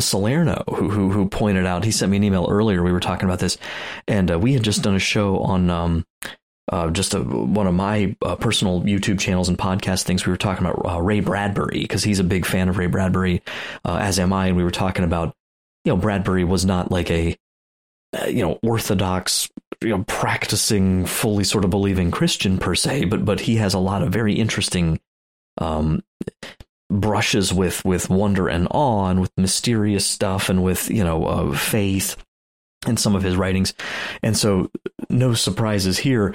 Salerno, who pointed out, he sent me an email earlier. We were talking about this, and we had just done a show on one of my personal YouTube channels and podcast things. We were talking about Ray Bradbury, because he's a big fan of Ray Bradbury, as am I. And we were talking about, you know, Bradbury was not like a orthodox, practicing, fully sort of believing Christian per se, but he has a lot of very interesting brushes with wonder and awe, and with mysterious stuff, and with faith in some of his writings. And so no surprises here.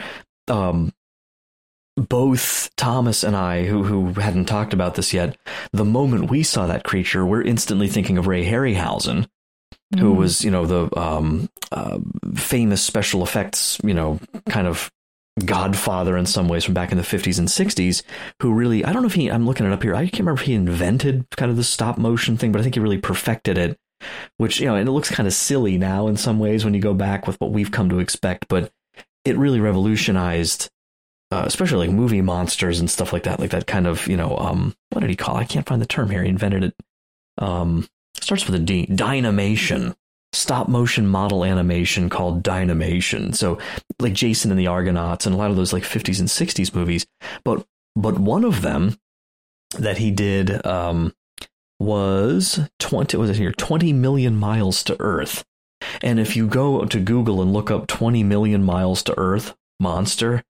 Both Thomas and I, who hadn't talked about this yet, the moment we saw that creature, we're instantly thinking of Ray Harryhausen, who was the famous special effects kind of godfather in some ways from back in the 50s and 60s, who really, I don't know if he, I'm looking it up here, I can't remember if he invented kind of the stop motion thing, but I think he really perfected it, which, and it looks kind of silly now in some ways when you go back with what we've come to expect, but it really revolutionized, especially like movie monsters and stuff like that kind of, what did he call it? I can't find the term here. He invented it. Starts with a D, Dynamation. Stop motion model animation called Dynamation. So like Jason and the Argonauts and a lot of those like 50s and 60s movies. But one of them that he did was 20 million miles to Earth. And if you go to Google and look up 20 million miles to Earth monster,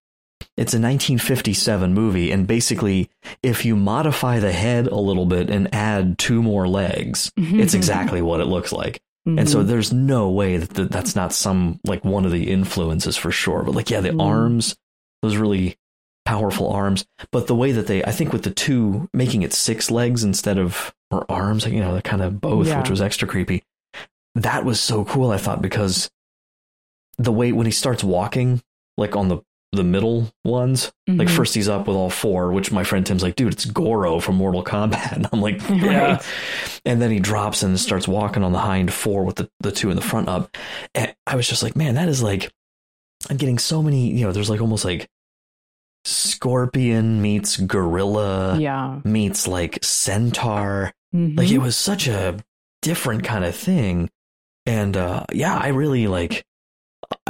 it's a 1957 movie. And basically, if you modify the head a little bit and add two more legs, it's exactly what it looks like. And so there's no way that that's not some like one of the influences for sure. But like, yeah, the arms, those really powerful arms. But the way that I think with the two, making it six legs instead of, or arms, they're kind of both, which was extra creepy. That was so cool, I thought, because the way when he starts walking, like on the middle ones, like first he's up with all four, which my friend Tim's like, dude, it's Goro from Mortal Kombat. And I'm like, yeah. Right. And then he drops and starts walking on the hind four with the two in the front up. And I was just like, man, that is like, I'm getting so many, there's like almost like scorpion meets gorilla meets like centaur. Like it was such a different kind of thing. And I really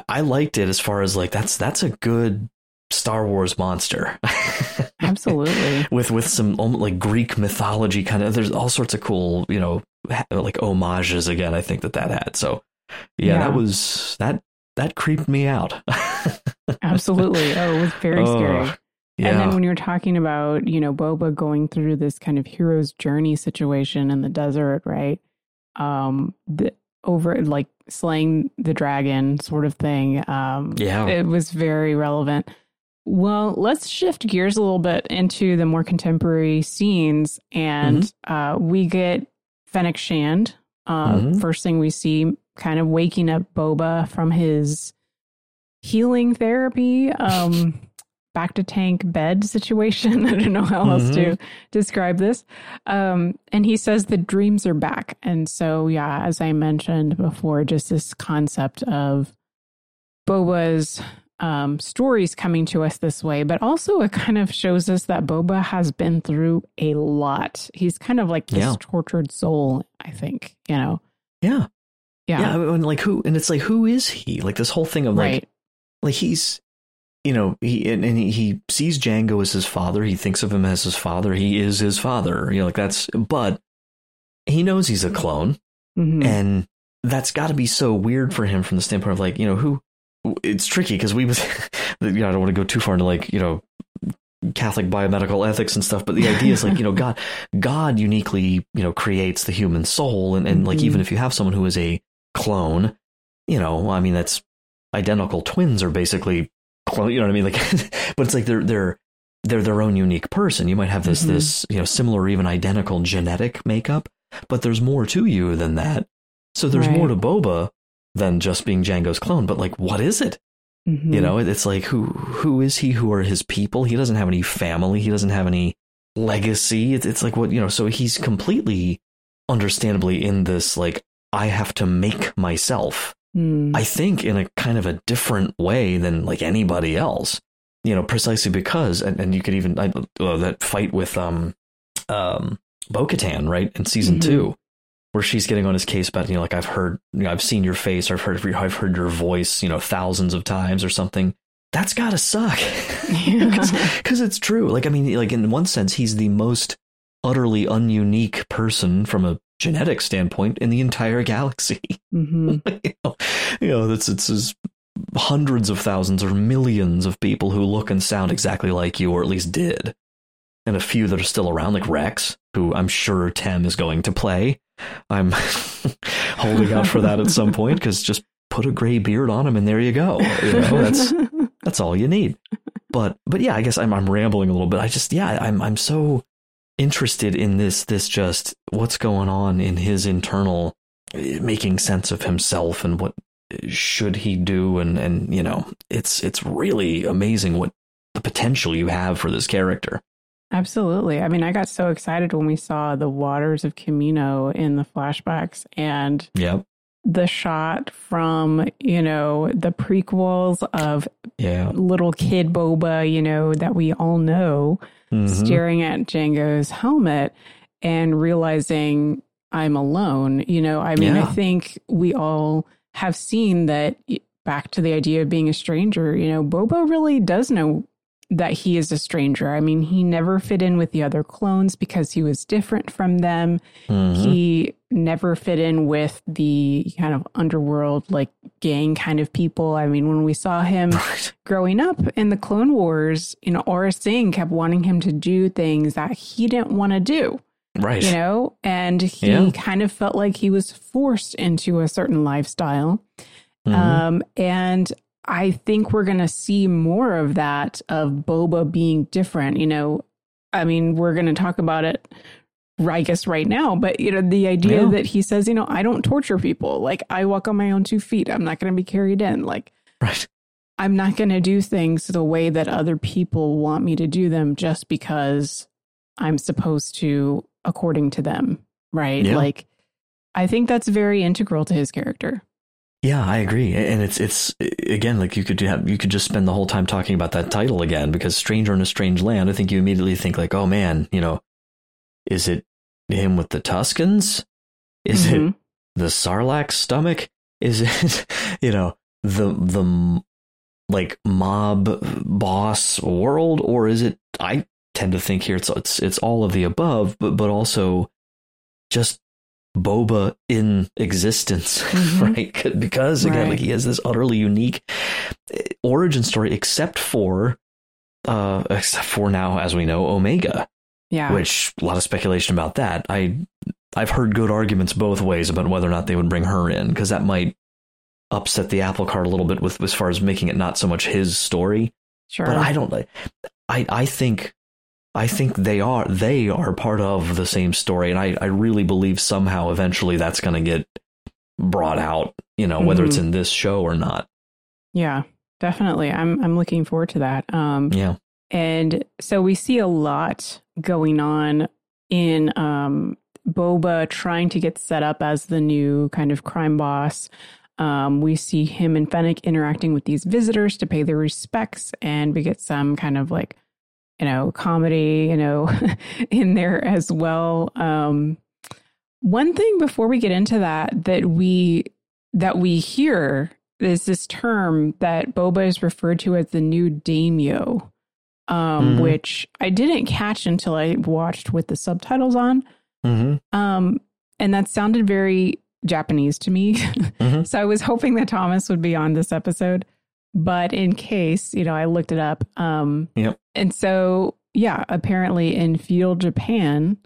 I liked it as far as like that's a good Star Wars monster. Absolutely. With some like Greek mythology kind of, there's all sorts of cool, like homages again, I think that had. So that was that creeped me out. Absolutely. Oh, it was very scary. Yeah. And then when you're talking about, Boba going through this kind of hero's journey situation in the desert, right? Over like slaying the dragon sort of thing. It was very relevant. Well, let's shift gears a little bit into the more contemporary scenes, and we get Fennec Shand. First thing we see, kind of waking up Boba from his healing therapy, back to tank bed situation. I don't know how else to describe this. And he says the dreams are back. And so, as I mentioned before, just this concept of Boba's stories coming to us this way, but also it kind of shows us that Boba has been through a lot. He's kind of like this tortured soul, I think, and like who is he? Like this whole thing of like he's, he sees Django as his father. He thinks of him as his father. He is his father. But he knows he's a clone, and that's got to be so weird for him from the standpoint of like, who. It's tricky because I don't want to go too far into like Catholic biomedical ethics and stuff, but the idea is like, you know, God uniquely, you know, creates the human soul, and like, even if you have someone who is a clone, you know, I mean, that's identical twins are basically clone, you know what I mean? Like, but it's like they're their own unique person. You might have this, this, you know, similar or even identical genetic makeup, but there's more to you than that. So there's more to Boba than just being Django's clone, but like, what is it? You know, it's like, who is he? Who are his people? He doesn't have any family. He doesn't have any legacy. It's like, what, you know, so he's completely understandably in this, like, I have to make myself, I think, in a kind of a different way than like anybody else, you know, precisely because, and you could even, that fight with Bo-Katan, right, in season two, where she's getting on his case about, you know, like, I've heard, you know, I've seen your face, or I've heard your voice, you know, thousands of times or something. That's got to suck, because it's true. Like, I mean, like, in one sense, he's the most utterly ununique person from a genetic standpoint in the entire galaxy. You know, it's hundreds of thousands or millions of people who look and sound exactly like you, or at least did. And a few that are still around, like Rex, who I'm sure Tem is going to play. I'm holding out for that at some point, because just put a gray beard on him and there you go. You know, that's all you need. But yeah, I guess I'm rambling a little bit. I just, I'm so interested in this just what's going on in his internal making sense of himself, and what should he do, and you know, it's really amazing what the potential you have for this character. Absolutely. I mean, I got so excited when we saw the waters of Camino in the flashbacks, and the shot from, you know, the prequels of little kid Boba, you know, that we all know, staring at Django's helmet and realizing I'm alone. You know, I mean, I think we all have seen that, back to the idea of being a stranger, you know, Boba really does know that he is a stranger. I mean, he never fit in with the other clones because he was different from them. He never fit in with the kind of underworld, like gang kind of people. I mean, when we saw him growing up in the Clone Wars, you know, Aura Singh kept wanting him to do things that he didn't want to do. Right. You know, and he kind of felt like he was forced into a certain lifestyle. And I think we're going to see more of that, of Boba being different. You know, I mean, we're going to talk about it, I guess, right now. But, you know, the idea that he says, you know, I don't torture people. Like, I walk on my own two feet. I'm not going to be carried in. Like, I'm not going to do things the way that other people want me to do them just because I'm supposed to, according to them. Right. Yeah. Like, I think that's very integral to his character. Yeah, I agree. And it's again, like, you could just spend the whole time talking about that title again, because Stranger in a Strange Land, I think you immediately think like, oh, man, you know, is it him with the Tuskens? Is it the Sarlacc stomach? Is it, you know, the like mob boss world? Or is it, I tend to think here it's all of the above, but also just Boba in existence, right? Because again, like, he has this utterly unique origin story, except for now, as we know, Omega. Yeah, which a lot of speculation about that. I've heard good arguments both ways about whether or not they would bring her in, because that might upset the apple cart a little bit with as far as making it not so much his story. Sure, but I don't. I think they are part of the same story. And I really believe somehow eventually that's going to get brought out, you know, whether it's in this show or not. Yeah, definitely. I'm looking forward to that. And so we see a lot going on in Boba trying to get set up as the new kind of crime boss. We see him and Fennec interacting with these visitors to pay their respects, and we get some kind of like, you know, comedy, you know, in there as well. One thing before we get into that we hear is this term that Boba is referred to as the new daimyo, which I didn't catch until I watched with the subtitles on. And that sounded very Japanese to me. So I was hoping that Thomas would be on this episode. But in case, you know, I looked it up. Yep. And so, yeah, apparently in feudal Japan,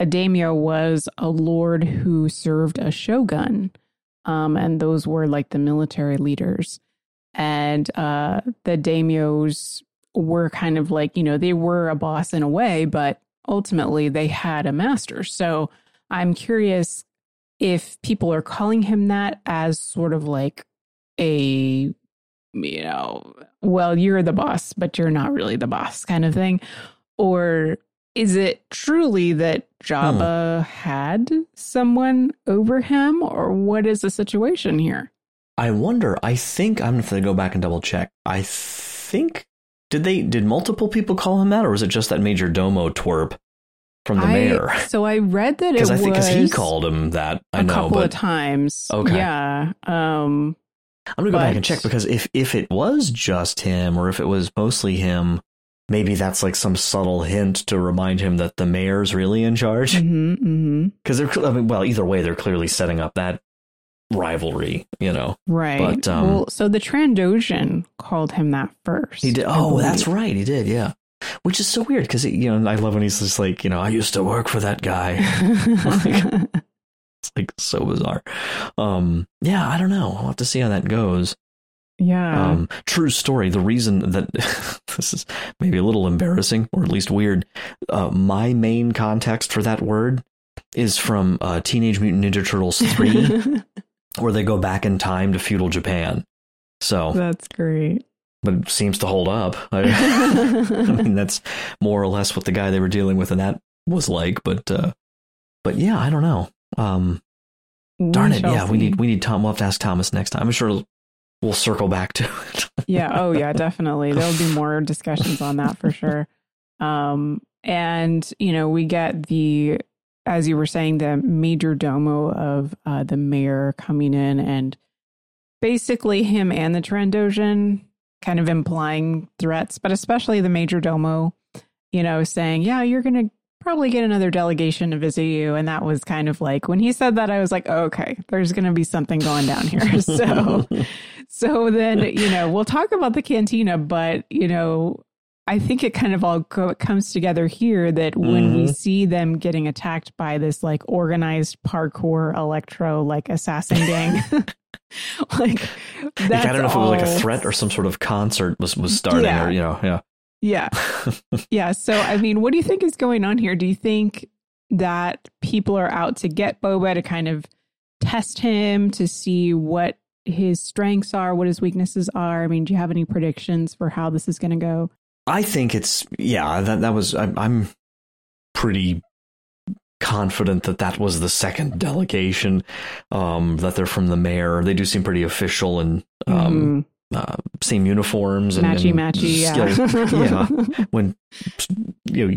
a daimyo was a lord who served a shogun. And those were like the military leaders. And the daimyos were kind of like, you know, they were a boss in a way, but ultimately they had a master. So I'm curious if people are calling him that as sort of like a, you know, well, you're the boss, but you're not really the boss kind of thing. Or is it truly that Jabba had someone over him, or what is the situation here? I wonder. I think I'm going to go back and double check. I think did multiple people call him that, or was it just that Major Domo twerp from the mayor? So I read that it was because he called him that. A couple of times. Okay. Yeah. I'm going to go back and check, because if it was just him, or if it was mostly him, maybe that's like some subtle hint to remind him that the mayor's really in charge. Because they're, I mean, well, either way, they're clearly setting up that rivalry, you know. Right. But, well, so the Trandoshan called him that first. He did. Oh, that's right. He did. Yeah. Which is so weird, because, you know, I love when he's just like, you know, I used to work for that guy. Like, it's like so bizarre. Yeah, I don't know. I'll have to see how that goes. Yeah. True story. The reason that this is maybe a little embarrassing, or at least weird. My main context for that word is from Teenage Mutant Ninja Turtles 3, where they go back in time to feudal Japan. So that's great. But it seems to hold up. I mean, that's more or less what the guy they were dealing with in that was like. But yeah, I don't know. Darn it. Yeah, we need Tom. We'll have to ask Thomas next time. I'm sure we'll circle back to it. Yeah. Oh, yeah, definitely. There'll be more discussions on that for sure. And, you know, we get the, as you were saying, the major domo of the mayor coming in, and basically him and the Trandoshan kind of implying threats, but especially the major domo, you know, saying, yeah, you're going to probably get another delegation to visit you. And that was kind of like, when he said that, I was like, oh, okay, there's going to be something going down here. So then, you know, we'll talk about the cantina, but, you know, I think it kind of all comes together here that when we see them getting attacked by this like organized parkour electro, like assassin gang, like that's I don't know if it was like a threat or some sort of concert was starting, or, you know, Yeah. So, I mean, what do you think is going on here? Do you think that people are out to get Boba, to kind of test him, to see what his strengths are, what his weaknesses are? I mean, do you have any predictions for how this is going to go? I think it's, yeah, that was, I'm pretty confident that was the second delegation, that they're from the mayor. They do seem pretty official and, same uniforms and matchy, yeah. Yeah. When, you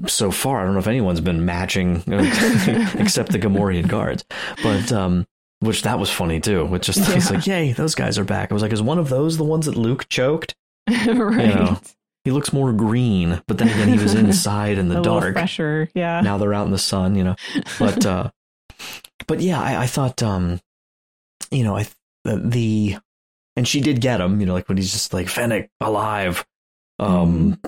know, so far I don't know if anyone's been matching except the Gamorrean guards, but which that was funny too. It's just it's like, yay, those guys are back. I was like, is one of those the ones that Luke choked? Right. You know, he looks more green, but then again, he was inside in the dark. Fresher, yeah. Now they're out in the sun, you know. But but yeah, I thought you know, and she did get him, you know, like when he's just like, Fennec, alive. And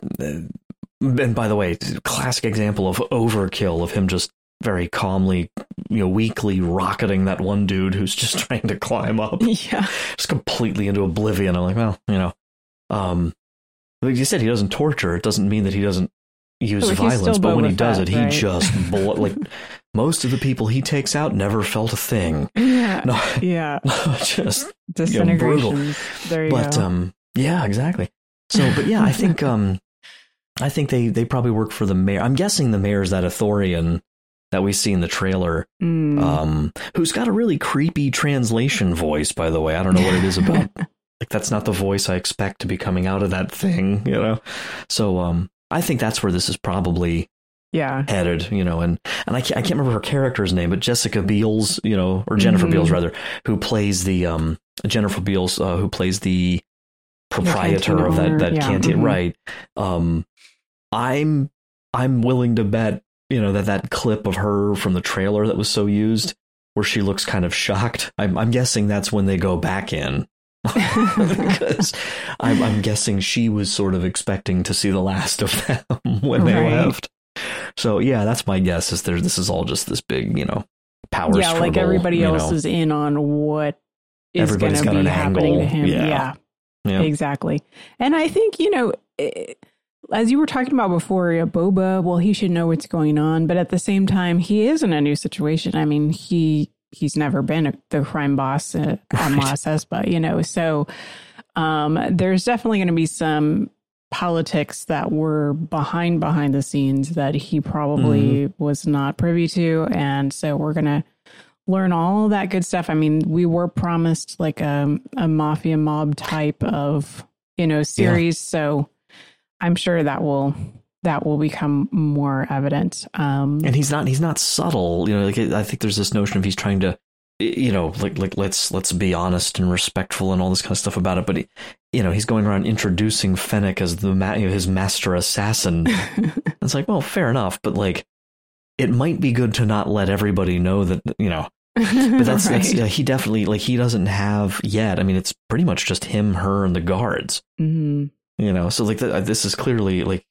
by the way, classic example of overkill, of him just very calmly, you know, weakly rocketing that one dude who's just trying to climb up. Yeah. Just completely into oblivion. I'm like, well, you know, like you said, he doesn't torture. It doesn't mean that he doesn't use violence. But when he does it, right? He just like most of the people he takes out never felt a thing. Yeah. No, yeah. Just disintegration. You know, there you go. Yeah, exactly. So, but yeah, I think they probably work for the mayor. I'm guessing the mayor's that Ithorian that we see in the trailer, who's got a really creepy translation voice, by the way. I don't know what it is about. Like, that's not the voice I expect to be coming out of that thing, you know? So, I think that's where this is probably headed, you know, and I can't remember her character's name, but Jessica Biel's, you know, or Jennifer Beals rather, who plays the who plays the proprietor of that canteen. Right. I'm willing to bet, you know, that clip of her from the trailer that was so used, where she looks kind of shocked. I'm guessing that's when they go back in Because I'm guessing she was sort of expecting to see the last of them when they left. So yeah, that's my guess. Is this is all just this big, power struggle. Yeah, like everybody else is in on what is going to be happening to him. Yeah, exactly. And I think as you were talking about before, Boba, well, he should know what's going on, but at the same time, he is in a new situation. I mean, he's never been the crime boss on Mos Espa, So there's definitely going to be some politics that were behind the scenes that he probably was not privy to, and so we're going to learn all that good stuff. I mean, we were promised like a mafia mob type of series, so I'm sure that will become more evident. And he's not subtle. I think there's this notion of he's trying to, let's be honest and respectful and all this kind of stuff about it. But he, he's going around introducing Fennec as his master assassin. It's like, well, fair enough, but like, it might be good to not let everybody know that, But that's, right. That's he definitely, like, he doesn't have yet. I mean, it's pretty much just him, her, and the guards. Mm-hmm. So like this is clearly like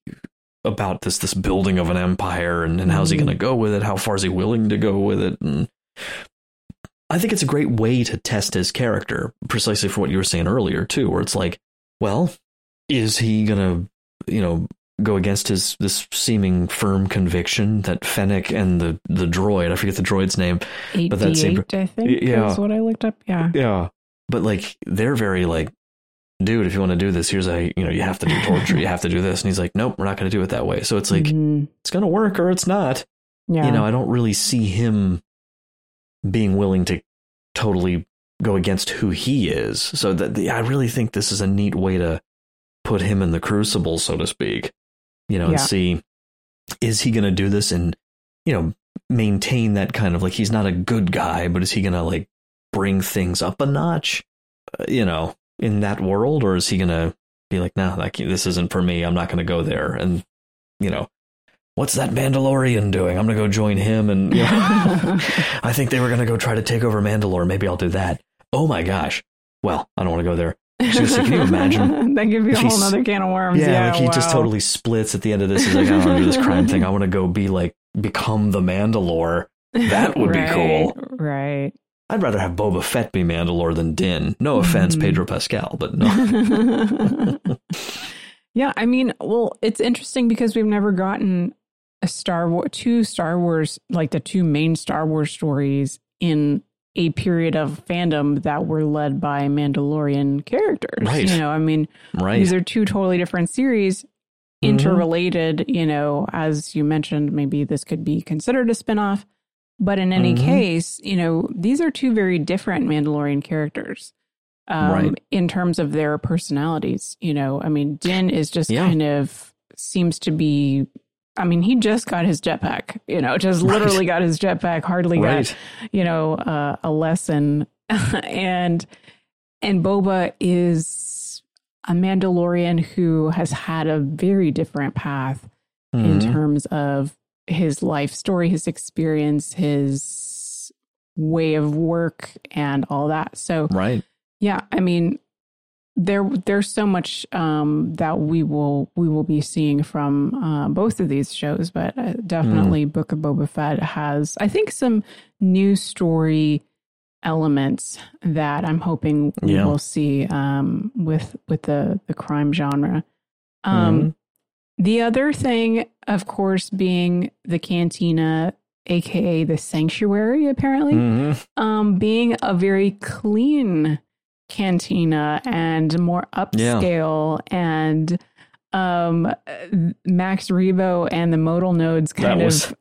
about this building of an empire and how's he going to go with it? How far is he willing to go with it? And I think it's a great way to test his character, precisely for what you were saying earlier, too, where it's like, well, is he going to, go against this seeming firm conviction that Fennec and the droid, I forget the droid's name, but that seemed, I think is what I looked up. Yeah. But like, they're very like, dude, if you want to do this, here's you have to do torture, you have to do this. And he's like, nope, we're not going to do it that way. So it's like, it's going to work or it's not. Yeah. I don't really see him being willing to totally go against who he is. So that I really think this is a neat way to put him in the crucible, so to speak, and see, is he going to do this and, maintain that kind of like, he's not a good guy, but is he going to like bring things up a notch, in that world, or is he going to be like, no, this isn't for me. I'm not going to go there. And, what's that Mandalorian doing? I'm going to go join him. And I think they were going to go try to take over Mandalore. Maybe I'll do that. Oh, my gosh. Well, I don't want to go there. Seriously, can you imagine? That could be a whole other can of worms. Yeah, he just totally splits at the end of this. He's like, I don't want to do this crime thing. I want to go become the Mandalore. That would be cool. Right. I'd rather have Boba Fett be Mandalore than Din. No offense, Pedro Pascal, but no. Yeah, it's interesting because we've never gotten two Star Wars, like the two main Star Wars stories in a period of fandom that were led by Mandalorian characters. Right. These are two totally different series, interrelated, as you mentioned, maybe this could be considered a spinoff. But in any case, these are two very different Mandalorian characters in terms of their personalities. Din is just kind of seems to be, he just got his jetpack, just literally got his jetpack, hardly got, a lesson. and Boba is a Mandalorian who has had a very different path in terms of his life story, his experience, his way of work and all that. So, there's so much that we will be seeing from both of these shows, but definitely Book of Boba Fett has, I think, some new story elements that I'm hoping we will see with the crime genre. The other thing, of course, being the cantina, a.k.a. the sanctuary, apparently, being a very clean cantina and more upscale and Max Rebo and the modal nodes kind of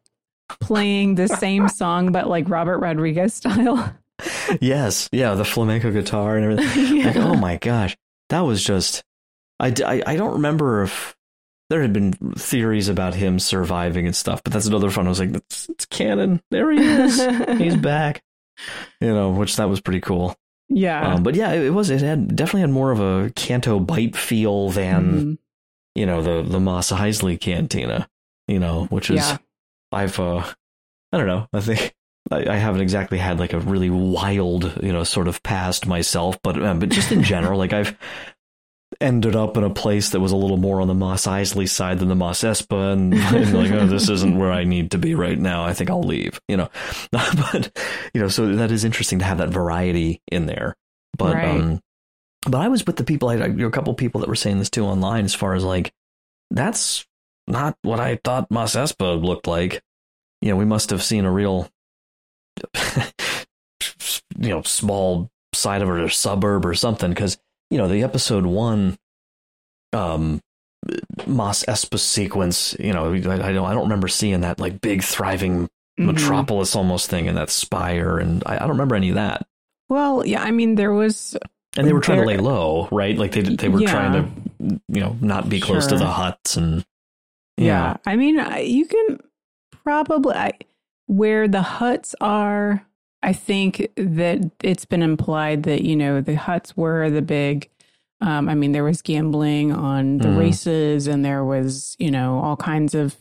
playing the same song, but like Robert Rodriguez style. Yes. Yeah. The flamenco guitar and everything. Yeah. Like, oh, my gosh. That was just I don't remember if. There had been theories about him surviving and stuff, but that's another fun. I was like, it's canon. There he is. He's back. Which that was pretty cool. Yeah. But yeah, it definitely had more of a Canto Bight feel than, the Mos Eisley Cantina, which is, I don't know. I think I haven't exactly had like a really wild, you know, sort of past myself, but just in general, like I've ended up in a place that was a little more on the Mos Eisley side than the Mos Espa, and like, oh, this isn't where I need to be right now. I think I'll leave, you know. But you know, so that is interesting to have that variety in there. But right. But I was with the people. There were a couple people that were saying this too online, as far as like, that's not what I thought Mos Espa looked like. You know, we must have seen a real. You know, small side of it or suburb or something, because you know the episode 1 Mos Espa sequence. You know, I don't remember seeing that like big thriving metropolis almost thing and that spire, and I don't remember any of that. Well, yeah, I mean there was, and they were trying to lay low, right? Like they were trying to, you know, not be close to the huts, and yeah. I mean, you can probably. Where the huts are, I think that it's been implied that, you know, the huts were the big, I mean, there was gambling on the races, and there was, you know, all kinds of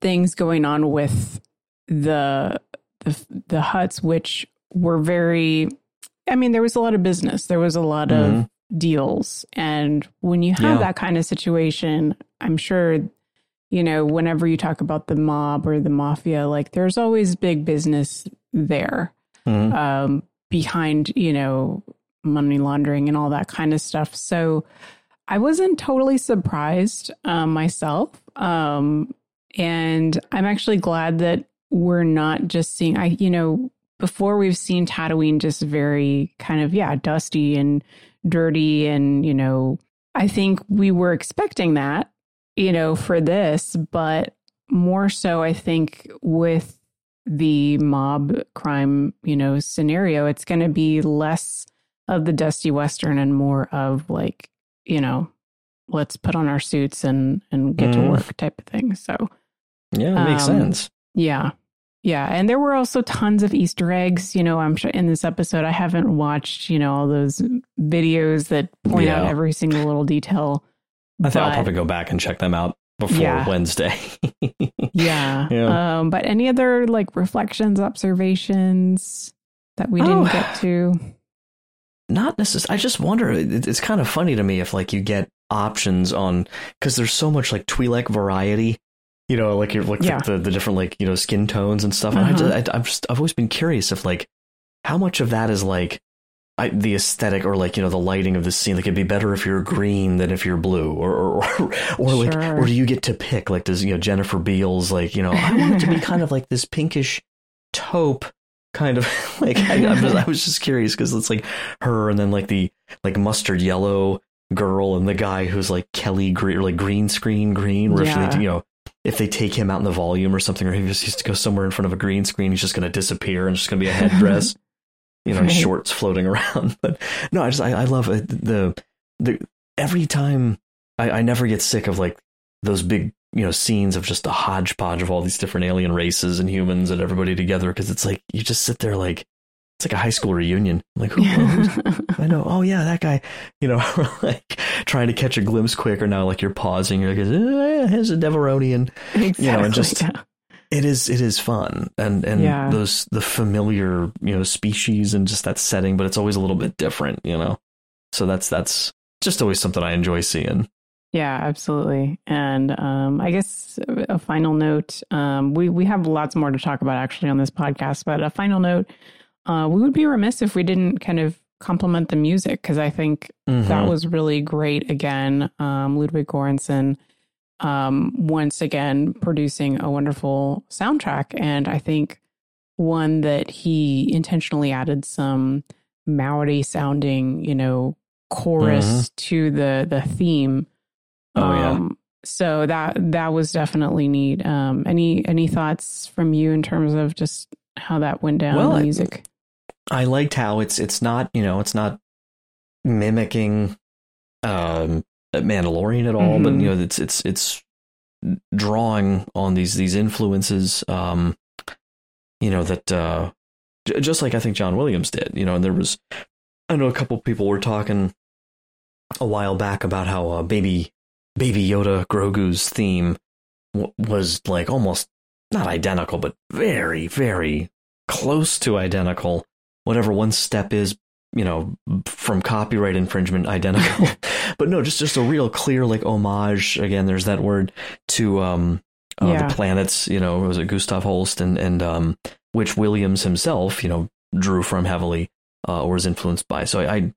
things going on with the huts, which were very, I mean, there was a lot of business. There was a lot of deals. And when you have that kind of situation, I'm sure... You know, whenever you talk about the mob or the mafia, like there's always big business there behind, you know, money laundering and all that kind of stuff. So I wasn't totally surprised myself. And I'm actually glad that we're not just seeing, you know, before we've seen Tatooine just very kind of, dusty and dirty. And, you know, I think we were expecting that. You know, for this, but more so, I think with the mob crime, you know, scenario, it's going to be less of the dusty Western and more of like, you know, let's put on our suits and get to work type of thing. So, yeah, it makes sense. Yeah. Yeah. And there were also tons of Easter eggs, you know, I'm sure in this episode, I haven't watched, you know, all those videos that point out every single little detail. I think I'll probably go back and check them out before Wednesday. But any other like reflections, observations that we didn't get to? Not necessarily. I just wonder, it's kind of funny to me if like you get options on, because there's so much like Twi'lek variety, you know, like you're looking at the different like, you know, skin tones and stuff. And I've always been curious if like how much of that is like, the aesthetic or like, you know, the lighting of the scene, like it'd be better if you're green than if you're blue or like, or do you get to pick like, does, you know, Jennifer Beals, like, you know, I want it to be kind of like this pinkish taupe kind of like, I was just curious because it's like her and then like the like mustard yellow girl and the guy who's like Kelly green or like green screen green, or if they, you know, if they take him out in the volume or something, or he just has to go somewhere in front of a green screen, he's just going to disappear and it's just going to be a headdress. You know, shorts floating around. But no, I love it. The every time I never get sick of like those big, you know, scenes of just a hodgepodge of all these different alien races and humans and everybody together, because it's like you just sit there like it's like a high school reunion. I'm like, who I know. Oh, yeah, that guy, you know, like trying to catch a glimpse quick, or now like you're pausing. You're like, here's a Deveronian, exactly, you know, and just. Yeah. It is fun and those the familiar, you know, species and just that setting, but it's always a little bit different, you know, so that's just always something I enjoy seeing. Yeah, absolutely. And I guess a final note, we have lots more to talk about actually on this podcast, but a final note, we would be remiss if we didn't kind of compliment the music, because I think that was really great. Again, Ludwig Göransson. Once again, producing a wonderful soundtrack. And I think one that he intentionally added some Maori sounding, you know, chorus to the theme. So that was definitely neat. Any thoughts from you in terms of just how that went down, the music? I liked how it's not, you know, it's not mimicking, Mandalorian at all, but you know it's drawing on these influences, you know, that just like I think John Williams did, you know. And there was, I know a couple people were talking a while back about how Baby Yoda Grogu's theme was like almost not identical, but very, very close to identical, whatever one step is, you know, from copyright infringement identical. But no, just a real clear, like, homage. Again, there's that word to the planets, you know, was it Gustav Holst and which Williams himself, you know, drew from heavily or was influenced by. So I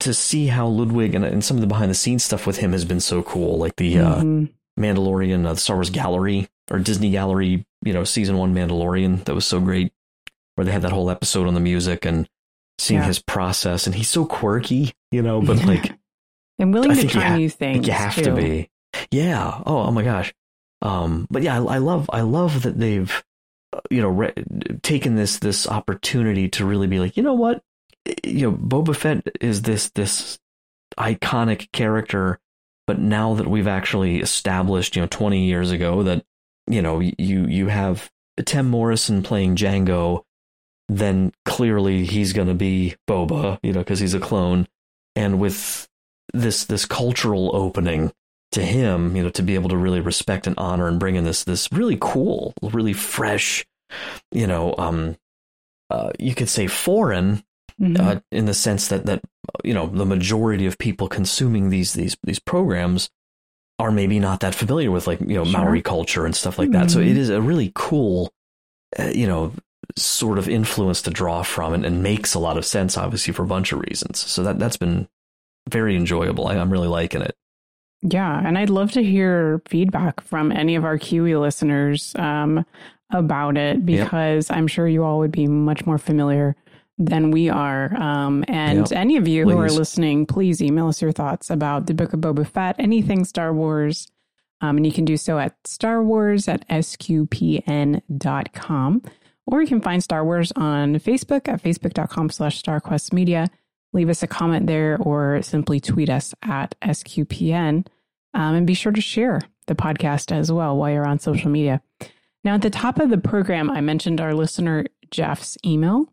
to see how Ludwig and some of the behind the scenes stuff with him has been so cool, like the Mandalorian, the Star Wars Gallery or Disney Gallery, you know, season 1 Mandalorian. That was so great, where they had that whole episode on the music and seeing his process. And he's so quirky, you know, but like, and willing to try new things. You have to be. Yeah. Oh my gosh. But yeah, I love that they've, you know, taken this opportunity to really be like, you know what, you know, Boba Fett is this iconic character. But now that we've actually established, you know, 20 years ago that, you know, you have Tem Morrison playing Django, then clearly he's going to be Boba, you know, because he's a clone. And with this cultural opening to him, you know, to be able to really respect and honor and bring in this really cool, really fresh, you know, you could say foreign. In the sense that you know, the majority of people consuming these programs are maybe not that familiar with, like, you know, Maori culture and stuff like that. So it is a really cool, you know, sort of influence to draw from, and makes a lot of sense, obviously, for a bunch of reasons. So that's been very enjoyable. I'm really liking it. Yeah, and I'd love to hear feedback from any of our Kiwi listeners about it, because I'm sure you all would be much more familiar than we are. And any of you who are listening, please email us your thoughts about The Book of Boba Fett, anything Star Wars. And you can do so at starwars@sqpn.com. Or you can find Star Wars on Facebook at facebook.com/StarQuestMedia. Leave us a comment there, or simply tweet us at SQPN. And be sure to share the podcast as well while you're on social media. Now, at the top of the program, I mentioned our listener Jeff's email.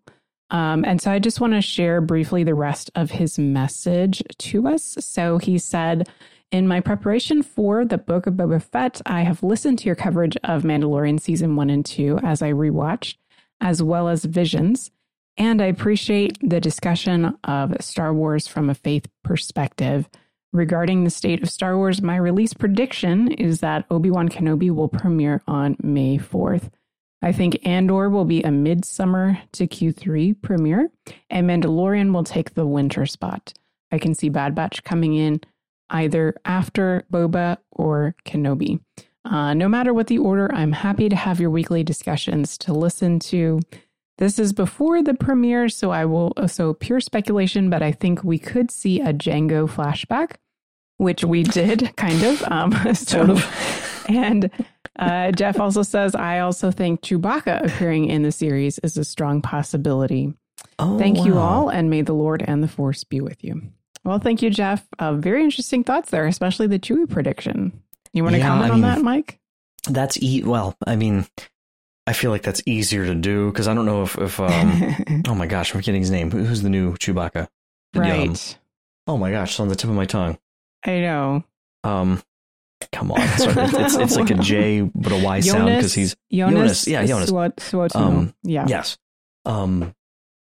And so I just want to share briefly the rest of his message to us. So he said, in my preparation for The Book of Boba Fett, I have listened to your coverage of Mandalorian season 1 and 2 as I rewatched, as well as Visions. And I appreciate the discussion of Star Wars from a faith perspective. Regarding the state of Star Wars, my release prediction is that Obi-Wan Kenobi will premiere on May 4th. I think Andor will be a midsummer to Q3 premiere, and Mandalorian will take the winter spot. I can see Bad Batch coming in either after Boba or Kenobi. No matter what the order, I'm happy to have your weekly discussions to listen to. This is before the premiere, so pure speculation, but I think we could see a Django flashback, which we did, kind of. And Jeff also says, I also think Chewbacca appearing in the series is a strong possibility. Thank you all, and may the Lord and the Force be with you. Well, thank you, Jeff. Very interesting thoughts there, especially the Chewie prediction. You want to comment on that, Mike? I feel like that's easier to do, because I don't know if oh my gosh, I'm forgetting his name. Who's the new Chewbacca? Right. Oh my gosh, it's on the tip of my tongue. I know. Come on, it's like a J but a Y sound, because he's Jonas. Yeah, Jonas. Yes.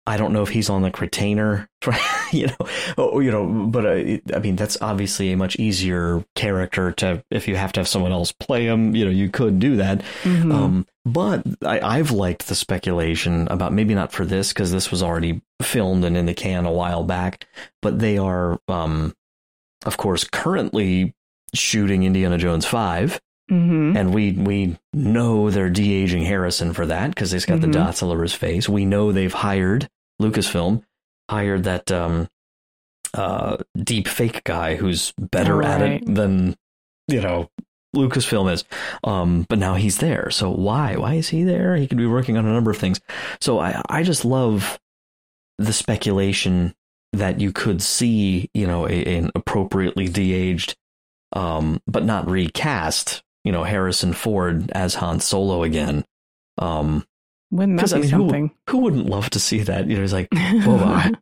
I don't know if he's on the retainer, But I mean, that's obviously a much easier character to. If you have to have someone else play him, you know, you could do that. Mm-hmm. But I've liked the speculation about, maybe not for this, because this was already filmed and in the can a while back. But they are, of course, currently shooting Indiana Jones 5, and we know they're de-aging Harrison for that, because they've got the dots all over his face. We know they've hired that deep fake guy who's better at it than, you know, Lucasfilm is. But now he's there, so why is he there? He could be working on a number of things. So I just love the speculation that you could see, you know, an appropriately de-aged, but not recast, you know, Harrison Ford as Han Solo again. Wouldn't that be something? Who wouldn't love to see that? You know, he's like, Boba,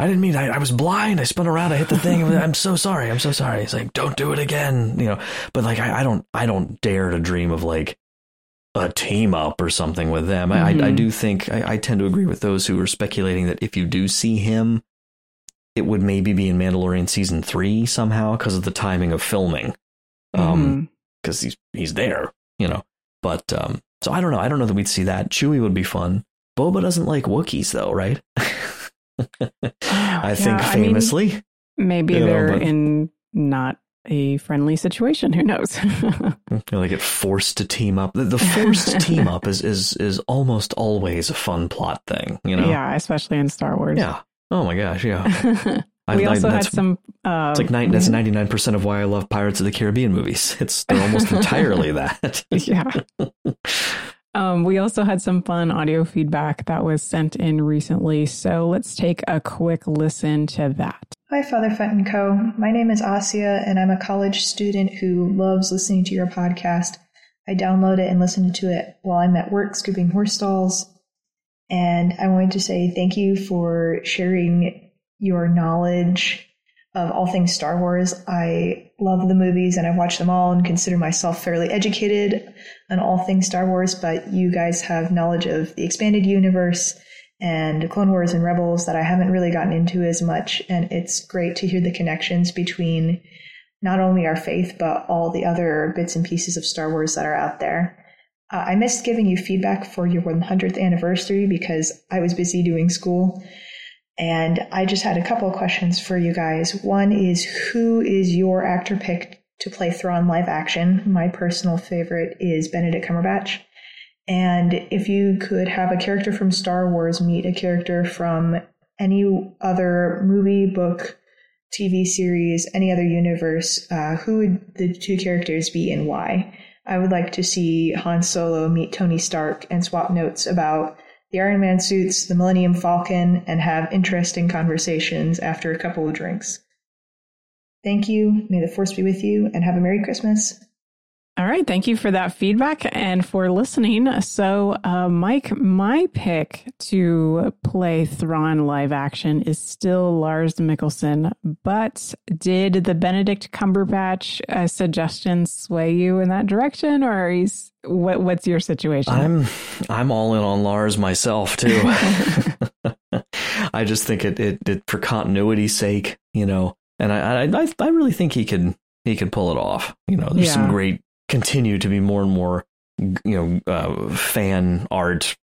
I didn't mean, I was blind. I spun around. I hit the thing. I'm so sorry. He's like, don't do it again. You know, but like, I don't dare to dream of, like, a team up or something with them. Mm-hmm. I do think I tend to agree with those who are speculating that if you do see him, it would maybe be in Mandalorian season 3 somehow because of the timing of filming. Because he's there, you know, but so I don't know. I don't know that we'd see that. Chewie would be fun. Boba doesn't like Wookiees, though, right? I think famously. I mean, maybe they're in not a friendly situation. Who knows? They get forced to team up. The forced team up is almost always a fun plot thing, you know? Yeah, especially in Star Wars. Yeah. Oh, my gosh. Yeah. We also had some. That's 99% of why I love Pirates of the Caribbean movies. They're almost entirely that. Yeah. We also had some fun audio feedback that was sent in recently. So let's take a quick listen to that. Hi, Father Fett and Co. My name is Asia, and I'm a college student who loves listening to your podcast. I download it and listen to it while I'm at work scooping horse stalls. And I wanted to say thank you for sharing your knowledge of all things Star Wars. I love the movies and I've watched them all and consider myself fairly educated on all things Star Wars, but you guys have knowledge of the expanded universe and Clone Wars and Rebels that I haven't really gotten into as much. And it's great to hear the connections between not only our faith, but all the other bits and pieces of Star Wars that are out there. I missed giving you feedback for your 100th anniversary because I was busy doing school. And I just had a couple of questions for you guys. One is, who is your actor picked to play Thrawn live action? My personal favorite is Benedict Cumberbatch. And if you could have a character from Star Wars meet a character from any other movie, book, TV series, any other universe, who would the two characters be and why? I would like to see Han Solo meet Tony Stark and swap notes about the Iron Man suits, the Millennium Falcon, and have interesting conversations after a couple of drinks. Thank you. May the Force be with you, and have a Merry Christmas. All right. Thank you for that feedback and for listening. So, Mike, my pick to play Thrawn live action is still Lars Mikkelsen, but did the Benedict Cumberbatch suggestion sway you in that direction, or what's your situation? I'm all in on Lars myself, too. I just think it for continuity's sake, you know, and I really think he could pull it off. You know, there's some great. Continue to be more and more, you know, fan art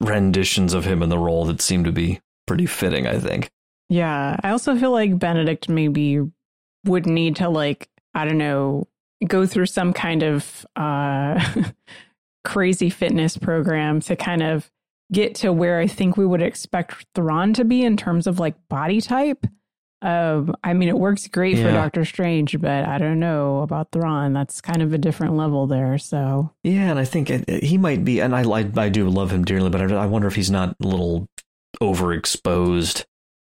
renditions of him in the role that seem to be pretty fitting, I think. Yeah, I also feel like Benedict maybe would need to, like, I don't know, go through some kind of crazy fitness program to kind of get to where I think we would expect Thrawn to be in terms of, like, body type. I mean, it works great for Doctor Strange, but I don't know about Thrawn. That's kind of a different level there. So yeah, and I think he might be, and I do love him dearly, but I wonder if he's not a little overexposed.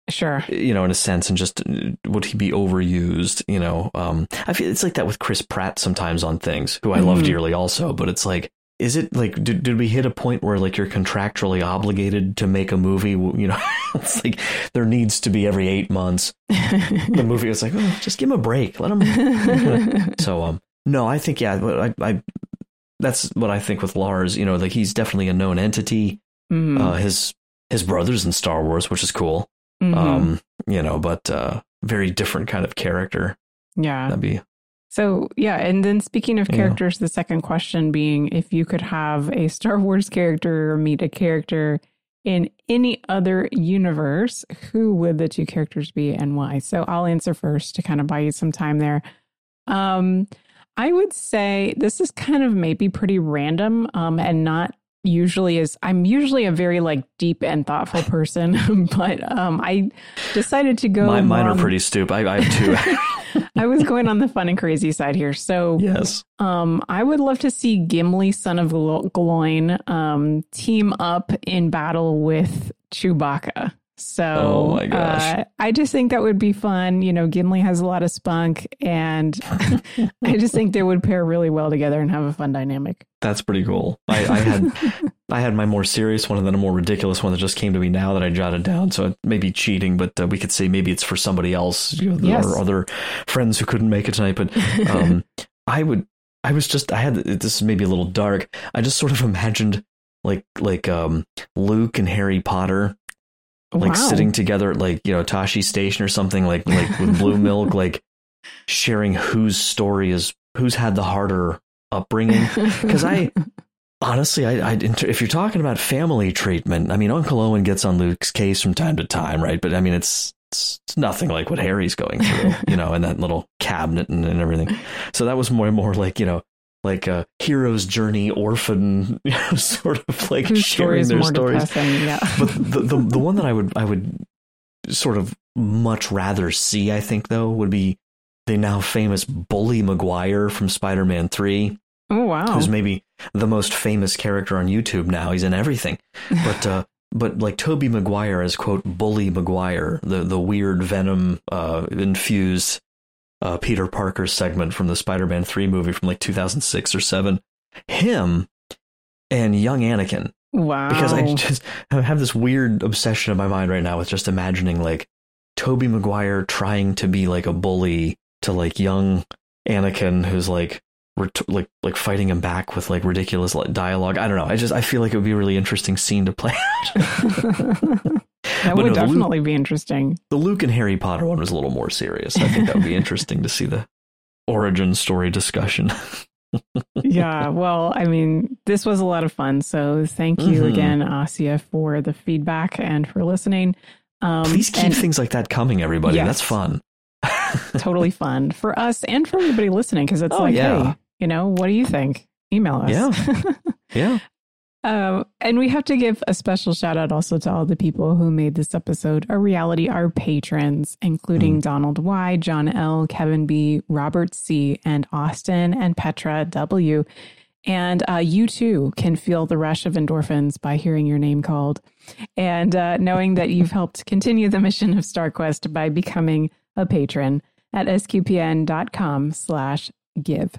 Sure, you know, in a sense, and just would he be overused? You know, I feel it's like that with Chris Pratt sometimes on things, who I love dearly also, but it's like. Is it like, did we hit a point where, like, you're contractually obligated to make a movie? You know, it's like there needs to be every 8 months. The movie was like, oh, just give him a break. Let him. So, no, I think, I that's what I think with Lars, you know, like he's definitely a known entity. Mm-hmm. His brother's in Star Wars, which is cool. Mm-hmm. You know, but very different kind of character. Yeah. That'd be. So, yeah. And then speaking of characters, the second question being if you could have a Star Wars character or meet a character in any other universe, who would the two characters be and why? So I'll answer first to kind of buy you some time there. I would say this is kind of maybe pretty random and not usually is. I'm usually a very, like, deep and thoughtful person, but I decided to go. Mine are pretty stupid. I have two. I was going on the fun and crazy side here. So, yes, I would love to see Gimli, son of Gloin, team up in battle with Chewbacca. So, oh my gosh. I just think that would be fun. You know, Gimli has a lot of spunk, and I just think they would pair really well together and have a fun dynamic. That's pretty cool. I had my more serious one and then a more ridiculous one that just came to me now that I jotted down. So it may be cheating, but we could say maybe it's for somebody else, you know, or other friends who couldn't make it tonight. But I would I had this is maybe a little dark. I just sort of imagined like Luke and Harry Potter sitting together at Tashi Station or something like with blue milk, like sharing who's had the harder upbringing. Because honestly, if you're talking about family treatment, I mean, Uncle Owen gets on Luke's case from time to time, right? But I mean, it's nothing like what Harry's going through, in that little cabinet and everything. So that was more like, like a hero's journey orphan, sort of like whose sharing stories their stories. Yeah. But the one that I would sort of much rather see, I think, though, would be the now famous Bully Maguire from Spider-Man 3. Oh, wow. Who's maybe the most famous character on YouTube now. He's in everything. But but like Tobey Maguire as, quote, Bully Maguire, the weird Venom infused Peter Parker segment from the Spider-Man 3 movie from like 2006 or 7. Him and young Anakin. Wow. Because I have this weird obsession in my mind right now with just imagining like Tobey Maguire trying to be like a bully to like young Anakin, who's like fighting him back with like ridiculous dialogue. I don't know. I feel like it would be a really interesting scene to play out. That would definitely be interesting. The Luke and Harry Potter one was a little more serious. I think that would be interesting to see the origin story discussion. Yeah. Well, I mean, this was a lot of fun. So thank you again, Asya, for the feedback and for listening. Please keep things like that coming, everybody. Yes. That's fun. Totally fun for us and for everybody listening, because it's hey, what do you think? Email us. Yeah. And we have to give a special shout out also to all the people who made this episode a reality, our patrons, including Donald Y, John L, Kevin B, Robert C, and Austin and Petra W. And you too can feel the rush of endorphins by hearing your name called and knowing that you've helped continue the mission of StarQuest by becoming a patron at sqpn.com/give.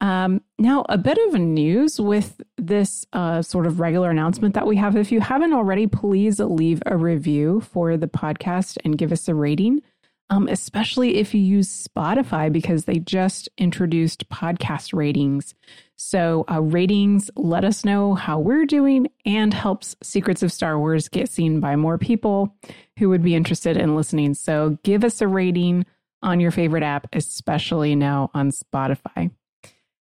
Now, a bit of news with this sort of regular announcement that we have. If you haven't already, please leave a review for the podcast and give us a rating, especially if you use Spotify, because they just introduced podcast ratings. So ratings let us know how we're doing and helps Secrets of Star Wars get seen by more people who would be interested in listening. So give us a rating on your favorite app, especially now on Spotify.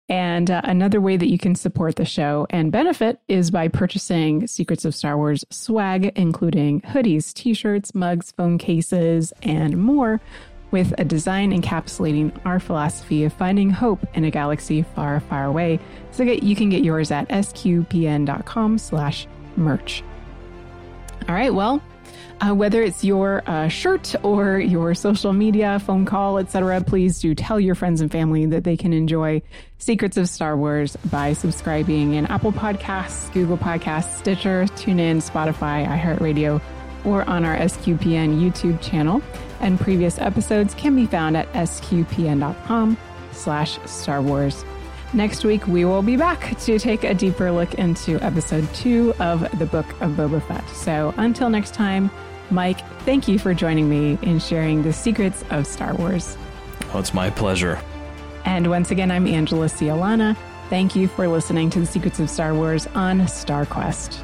And another way that you can support the show and benefit is by purchasing Secrets of Star Wars swag, including hoodies, t-shirts, mugs, phone cases, and more, with a design encapsulating our philosophy of finding hope in a galaxy far, far away. So you can get yours at sqpn.com/merch. All right, well, whether it's your shirt or your social media, phone call, etc., please do tell your friends and family that they can enjoy Secrets of Star Wars by subscribing in Apple Podcasts, Google Podcasts, Stitcher, TuneIn, Spotify, iHeartRadio, or on our SQPN YouTube channel. And previous episodes can be found at sqpn.com/Star Wars. Next week, we will be back to take a deeper look into episode 2 of The Book of Boba Fett. So until next time, Mike, thank you for joining me in sharing the secrets of Star Wars. Oh, it's my pleasure. And once again, I'm Angela Sealana. Thank you for listening to The Secrets of Star Wars on StarQuest.